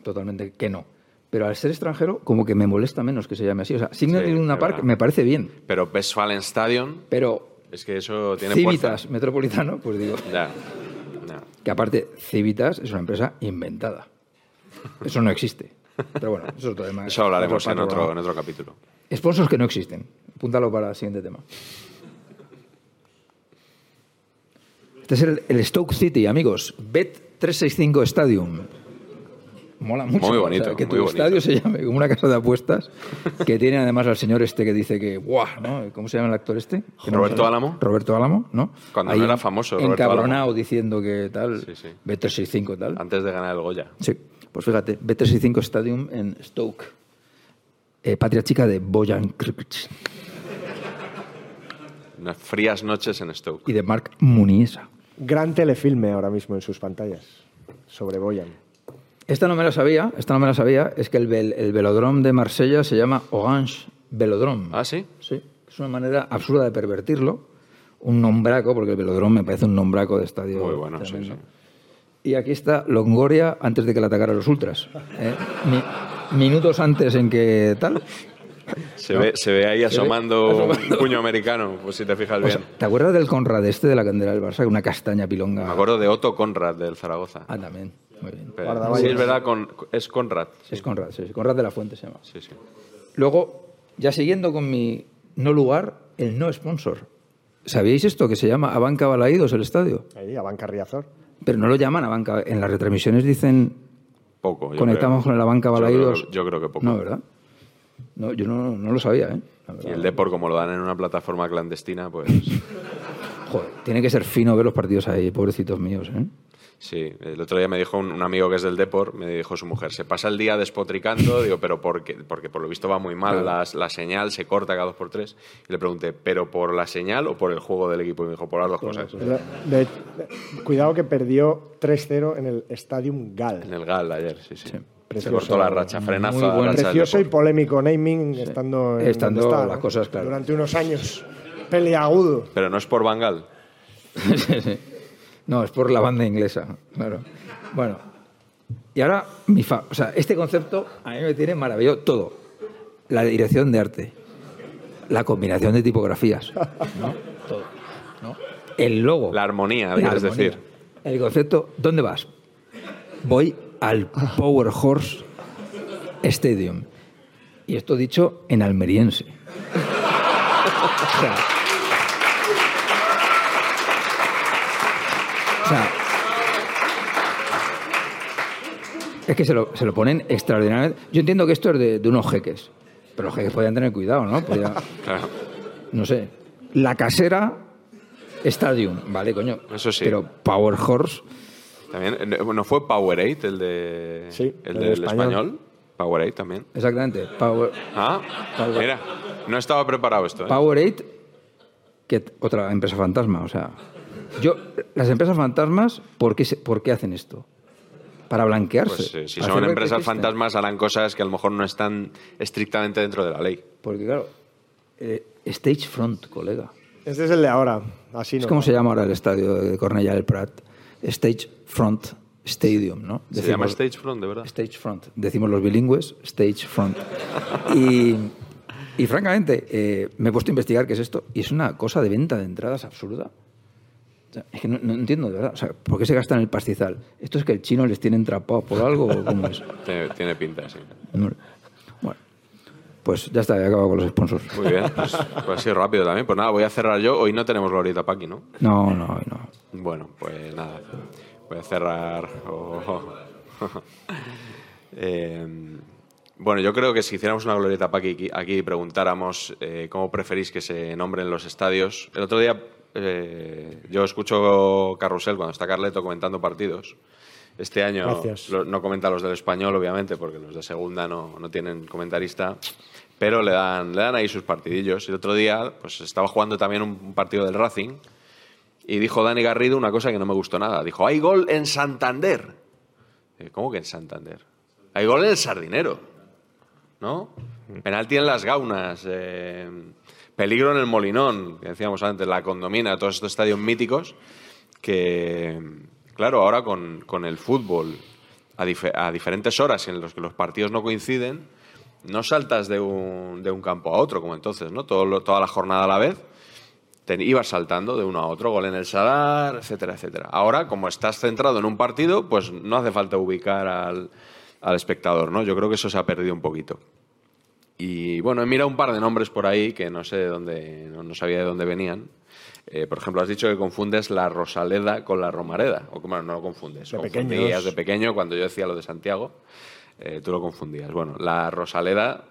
totalmente que no. Pero al ser extranjero, como que me molesta menos que se llame así. O sea, Signal Iduna Park me parece bien. Pero Westfalen Stadium... Pero... Es que eso tiene Civitas, fuerza. Metropolitano, pues digo... Ya. No. Que aparte, Civitas es una empresa inventada. Eso no existe. Pero bueno, eso es otro tema. Eso hablaremos en otro capítulo. Sponsors que no existen. Apúntalo para el siguiente tema. Este es el Stoke City, amigos. Bet365 Stadium. Mola mucho. Muy bonito. O sea, que tu estadio se llame como una casa de apuestas, que tiene además al señor este que dice que... ¡Buah! ¿No? ¿Cómo se llama el actor este? ¿Roberto Álamo? Roberto Álamo, ¿no? Cuando ahí no era famoso. Encabronado diciendo que tal. Sí, sí. B365 tal. Antes de ganar el Goya. Sí. Pues fíjate, B365 Stadium en Stoke. Patria chica de Bojan Krkić. Unas frías noches en Stoke. Y de Marc Muniesa. Gran telefilme ahora mismo en sus pantallas sobre Bojan. Esta no me la sabía, es que el velodrome de Marsella se llama Orange Velodrome. ¿Ah, sí? Sí, es una manera absurda de pervertirlo, un nombraco, porque el velodrome me parece un nombraco de estadio. Muy bueno, tremendo. Sí, sí. Y aquí está Longoria antes de que le atacara los ultras. Minutos antes en que tal... Se ve ahí asomando un puño americano, pues si te fijas bien. O sea, ¿te acuerdas del Conrad este de la candela del Barça? Una castaña pilonga. Me acuerdo de Otto Conrad del Zaragoza. Ah, también. Muy bien. Pero, sí, es verdad, es Conrad. Sí. Es Conrad, sí. Conrad de la Fuente se llama. Sí, sí. Luego, ya siguiendo con mi no lugar, el no sponsor. ¿Sabíais esto? Que se llama Abanca Balaídos el estadio. Ahí, Abanca Riazor. Pero no lo llaman Abanca. En las retransmisiones dicen... Poco. Conectamos con el Abanca Balaídos. Yo creo que poco. No, ¿verdad? No, yo no lo sabía, ¿eh? Y el Depor, como lo dan en una plataforma clandestina, pues... Joder, tiene que ser fino ver los partidos ahí, pobrecitos míos, ¿eh? Sí, el otro día me dijo un amigo que es del Depor, me dijo su mujer, se pasa el día despotricando, digo, pero porque por lo visto va muy mal, claro. la señal se corta cada 2x3, y le pregunté, ¿pero por la señal o por el juego del equipo? Y me dijo, por las dos cosas. Cuidado que perdió 3-0 en el Stadium Gal. En el Gal ayer, sí. Precioso, se cortó la racha, frenazo. Muy bueno. Precioso y polémico naming, sí. estando donde está, las cosas claras. Durante unos años, peleagudo. Pero no es por Bangal. Sí. No, es por la banda inglesa, claro. Bueno, y ahora, este concepto a mí me tiene maravilloso todo. La dirección de arte, la combinación de tipografías, ¿no? Todo, ¿no? El logo. La armonía, quieres decir. El concepto, ¿dónde vas? Voy al Power Horse Stadium. Y esto dicho en almeriense. O sea, es que se lo ponen extraordinariamente. Yo entiendo que esto es de unos jeques, pero los jeques podían tener cuidado, ¿no? Claro. No sé. La Casera Stadium, vale, coño. Eso sí. Pero Power Horse... También, ¿no fue Powerade el del español? Powerade también. Exactamente. Powerade. Mira, no estaba preparado esto. Powerade, que otra empresa fantasma. O sea, las empresas fantasmas, ¿por qué hacen esto? Para blanquearse. Pues, si son empresas fantasmas, harán cosas que a lo mejor no están estrictamente dentro de la ley. Porque claro, Stagefront, colega. Este es el de ahora. Así no. ¿Cómo se llama ahora el estadio de Cornellà del Prat? Stagefront Stadium, ¿no? Se llama Stagefront, de verdad. Stagefront. Decimos los bilingües, Stagefront. y francamente, me he puesto a investigar qué es esto y es una cosa de venta de entradas absurda. O sea, es que no entiendo, de verdad. O sea, ¿por qué se gastan el pastizal? ¿Esto es que el chino les tiene entrapado por algo o cómo es? Tiene pinta, sí. Bueno, pues ya está, he acabado con los sponsors. Muy bien, pues así rápido también. Pues nada, voy a cerrar yo. Hoy no tenemos Glorieta Paqui, ¿no? No, hoy no. Bueno, pues nada, voy a cerrar. Bueno, yo creo que si hiciéramos una Glorieta Paqui aquí y preguntáramos cómo preferís que se nombren los estadios. El otro día yo escucho Carrusel cuando está Carleto comentando partidos. Este año no comenta los del Español, obviamente, porque los de segunda no tienen comentarista, pero le dan ahí sus partidillos. El otro día pues estaba jugando también un partido del Racing Y dijo Dani Garrido una cosa que no me gustó nada. Dijo, hay gol en Santander. ¿Cómo que en Santander? Hay gol en el Sardinero, ¿no? Penalti en Las Gaunas, peligro en el Molinón, que decíamos antes, la Condomina, todos estos estadios míticos que, claro, ahora con el fútbol a diferentes horas en los que los partidos no coinciden, no saltas de un campo a otro, como entonces, ¿no? Toda la jornada a la vez. Ibas saltando de uno a otro, gol en el Sadar, etcétera, etcétera. Ahora, como estás centrado en un partido, pues no hace falta ubicar al espectador, ¿no? Yo creo que eso se ha perdido un poquito. Y bueno, he mirado un par de nombres por ahí que no sé de dónde, no sabía de dónde venían. Por ejemplo, has dicho que confundes la Rosaleda con la Romareda. O bueno, no lo confundes. Confundías de pequeño cuando yo decía lo de Santiago. Tú lo confundías. Bueno, la Rosaleda,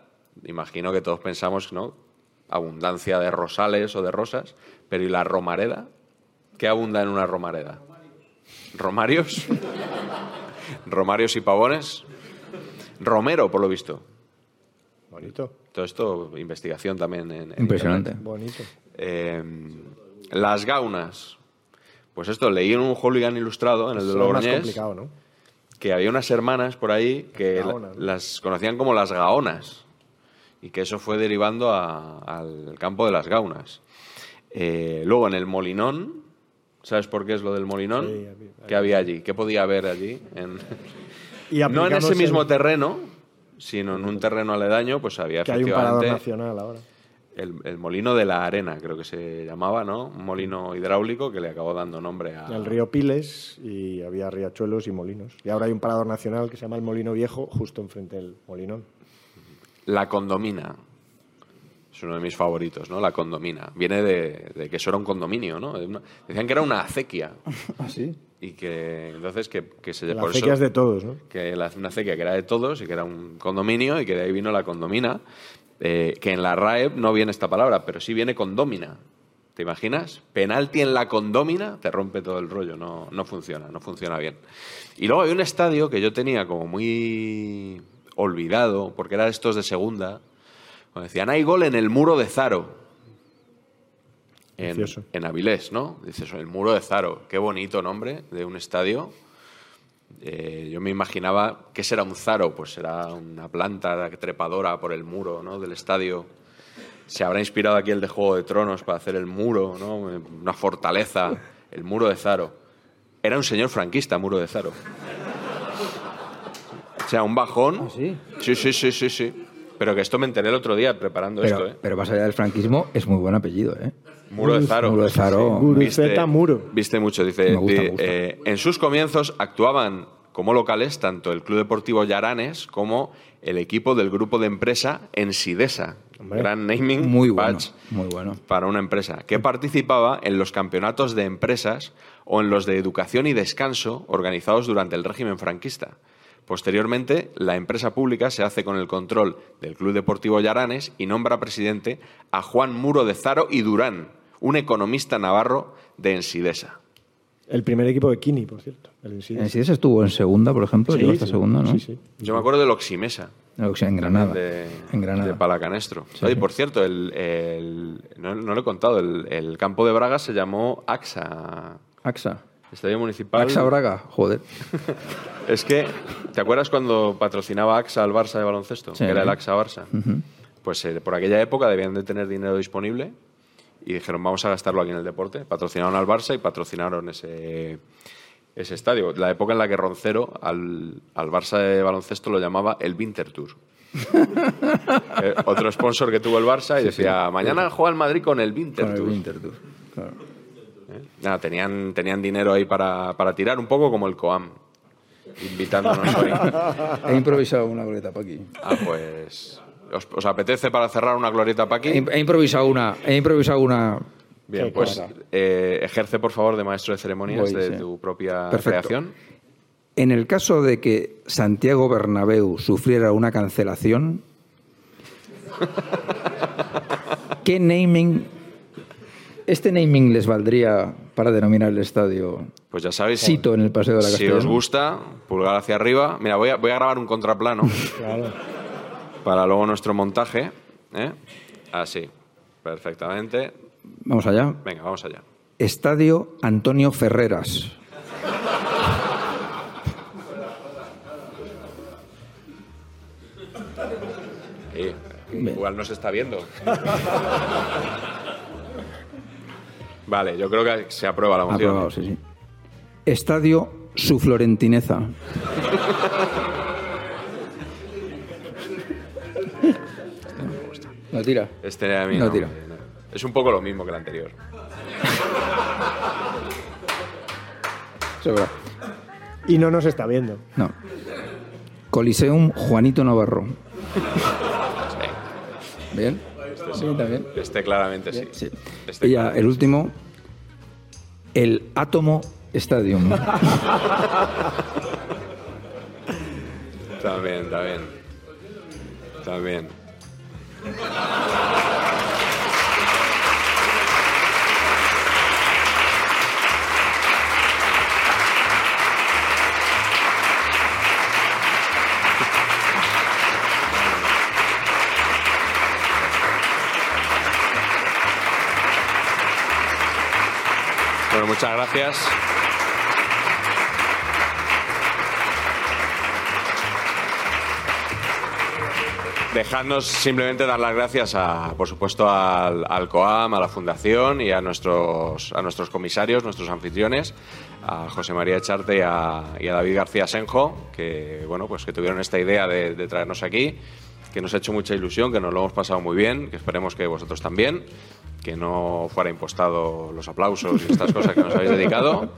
imagino que todos pensamos, ¿no?, abundancia de rosales o de rosas, pero ¿y la Romareda? ¿Qué abunda en una Romareda? ¿Romarios? ¿Romarios y pavones? Romero, por lo visto. Bonito. Todo esto, investigación también. Impresionante. Internet. Bonito. Las Gaunas. Pues esto, leí en un hooligan ilustrado, en el de Logroñés. Es más complicado, ¿no? Que había unas hermanas por ahí que las conocían como las Gaonas. Y que eso fue derivando al campo de las Gaunas. Luego, en el Molinón, ¿sabes por qué es lo del Molinón? Sí, ¿qué había allí? ¿Qué podía haber allí? No en ese mismo terreno, sino en un terreno aledaño, pues había que efectivamente... Que hay un parador nacional ahora. El molino de la Arena, creo que se llamaba, ¿no? Un molino hidráulico que le acabó dando nombre a... El río Piles, y había riachuelos y molinos. Y ahora hay un parador nacional que se llama el Molino Viejo, justo enfrente del Molinón. La Condomina. Es uno de mis favoritos, ¿no? La Condomina. Viene de que eso era un condominio, ¿no? Decían que era una acequia. ¿Ah, sí? Y que entonces que se... La acequia es de todos, ¿no? Que una acequia que era de todos y que era un condominio y que de ahí vino la Condomina. Que en la RAE no viene esta palabra, pero sí viene condómina. ¿Te imaginas? Penalti en la Condómina, te rompe todo el rollo. No funciona bien. Y luego hay un estadio que yo tenía como muy... olvidado, porque era de estos de segunda, cuando decían, hay gol en el Muro de Zaro. En Avilés, ¿no? Dices, el Muro de Zaro. Qué bonito nombre de un estadio. Yo me imaginaba, ¿qué será un Zaro? Pues será una planta trepadora por el muro, ¿no?, del estadio. Se habrá inspirado aquí el de Juego de Tronos para hacer el muro, ¿no? Una fortaleza. El Muro de Zaro. Era un señor franquista, Muro de Zaro. O sea, un bajón. ¿Ah, sí? Sí. Pero que esto me enteré el otro día preparando esto. Pero más allá del franquismo, es muy buen apellido, ¿eh? Muro de Zaro. Muro de Zaro. Sí. Viste mucho, dice. Me gusta. En sus comienzos actuaban como locales tanto el Club Deportivo Llaranes como el equipo del grupo de empresa Ensidesa. Gran naming, muy bueno, patch muy bueno para una empresa, que participaba en los campeonatos de empresas o en los de educación y descanso organizados durante el régimen franquista. Posteriormente, la empresa pública se hace con el control del Club Deportivo Llaranes y nombra presidente a Juan Muro de Zaro y Durán, un economista navarro de Ensidesa. El primer equipo de Kini, por cierto. Ensidesa estuvo en segunda, por ejemplo. Sí, llegó hasta segunda, ¿no? Sí. Yo me acuerdo del Oximesa. En Granada. De Palacanestro. Sí. Oye, por cierto, no lo he contado, el campo de Braga se llamó AXA. AXA. Estadio Municipal... AXA Braga, joder. Es que, ¿te acuerdas cuando patrocinaba AXA al Barça de baloncesto? Sí. Que era el AXA Barça. Uh-huh. Pues por aquella época debían de tener dinero disponible y dijeron, vamos a gastarlo aquí en el deporte. Patrocinaron al Barça y patrocinaron ese estadio. La época en la que Roncero al Barça de baloncesto lo llamaba el Winter Tour. Otro sponsor que tuvo el Barça, y sí, decía, sí, mañana juega el Madrid con el Winter Tour. Con el Winter Tour, claro. Nada, tenían dinero ahí para tirar, un poco como el COAM, invitándonos hoy. He improvisado una glorieta para aquí. Ah, pues... ¿Os apetece para cerrar una glorieta para aquí? He improvisado una... Bien, pues ejerce, por favor, de maestro de ceremonias tu propia... Perfecto. Creación. En el caso de que Santiago Bernabéu sufriera una cancelación, ¿qué naming... Este naming les valdría para denominar el estadio? Pues ya sabéis, Sito en el Paseo de la Castellana. Si os gusta, pulgar hacia arriba. Mira, voy a grabar un contraplano. Claro. Para luego nuestro montaje. Así, perfectamente. Vamos allá. Venga, vamos allá. Estadio Antonio Ferreras. Igual no se está viendo. Vale, yo creo que se aprueba la moción. Aprobado, sí, sí. Estadio Su Florentineza. No tira. Este era mío. No tira. Es un poco lo mismo que el anterior. Seguro. Y no nos está viendo. No. Coliseum Juanito Navarro. Sí. Bien. Este sí, también. Este claramente bien. Sí. Este y ya, claramente el último, el Átomo Stadium. También, también. También. Bueno, muchas gracias. Dejadnos simplemente dar las gracias, por supuesto, al COAM, a la Fundación y a nuestros comisarios, nuestros anfitriones, a José María Echarte y a David García Senjo, que bueno, pues que tuvieron esta idea de traernos aquí, que nos ha hecho mucha ilusión, que nos lo hemos pasado muy bien, que esperemos que vosotros también, que no fuera impostado los aplausos y estas cosas que nos habéis dedicado.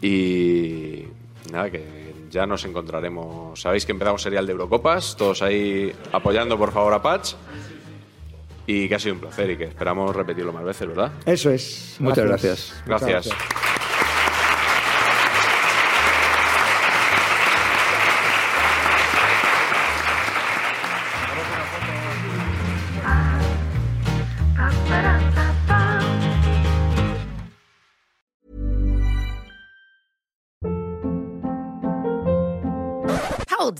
Y nada, que ya nos encontraremos. Sabéis que empezamos serial de Eurocopas, todos ahí apoyando por favor a Patch, y que ha sido un placer y que esperamos repetirlo más veces, ¿verdad? Eso es. Muchas gracias. Gracias. Muchas gracias.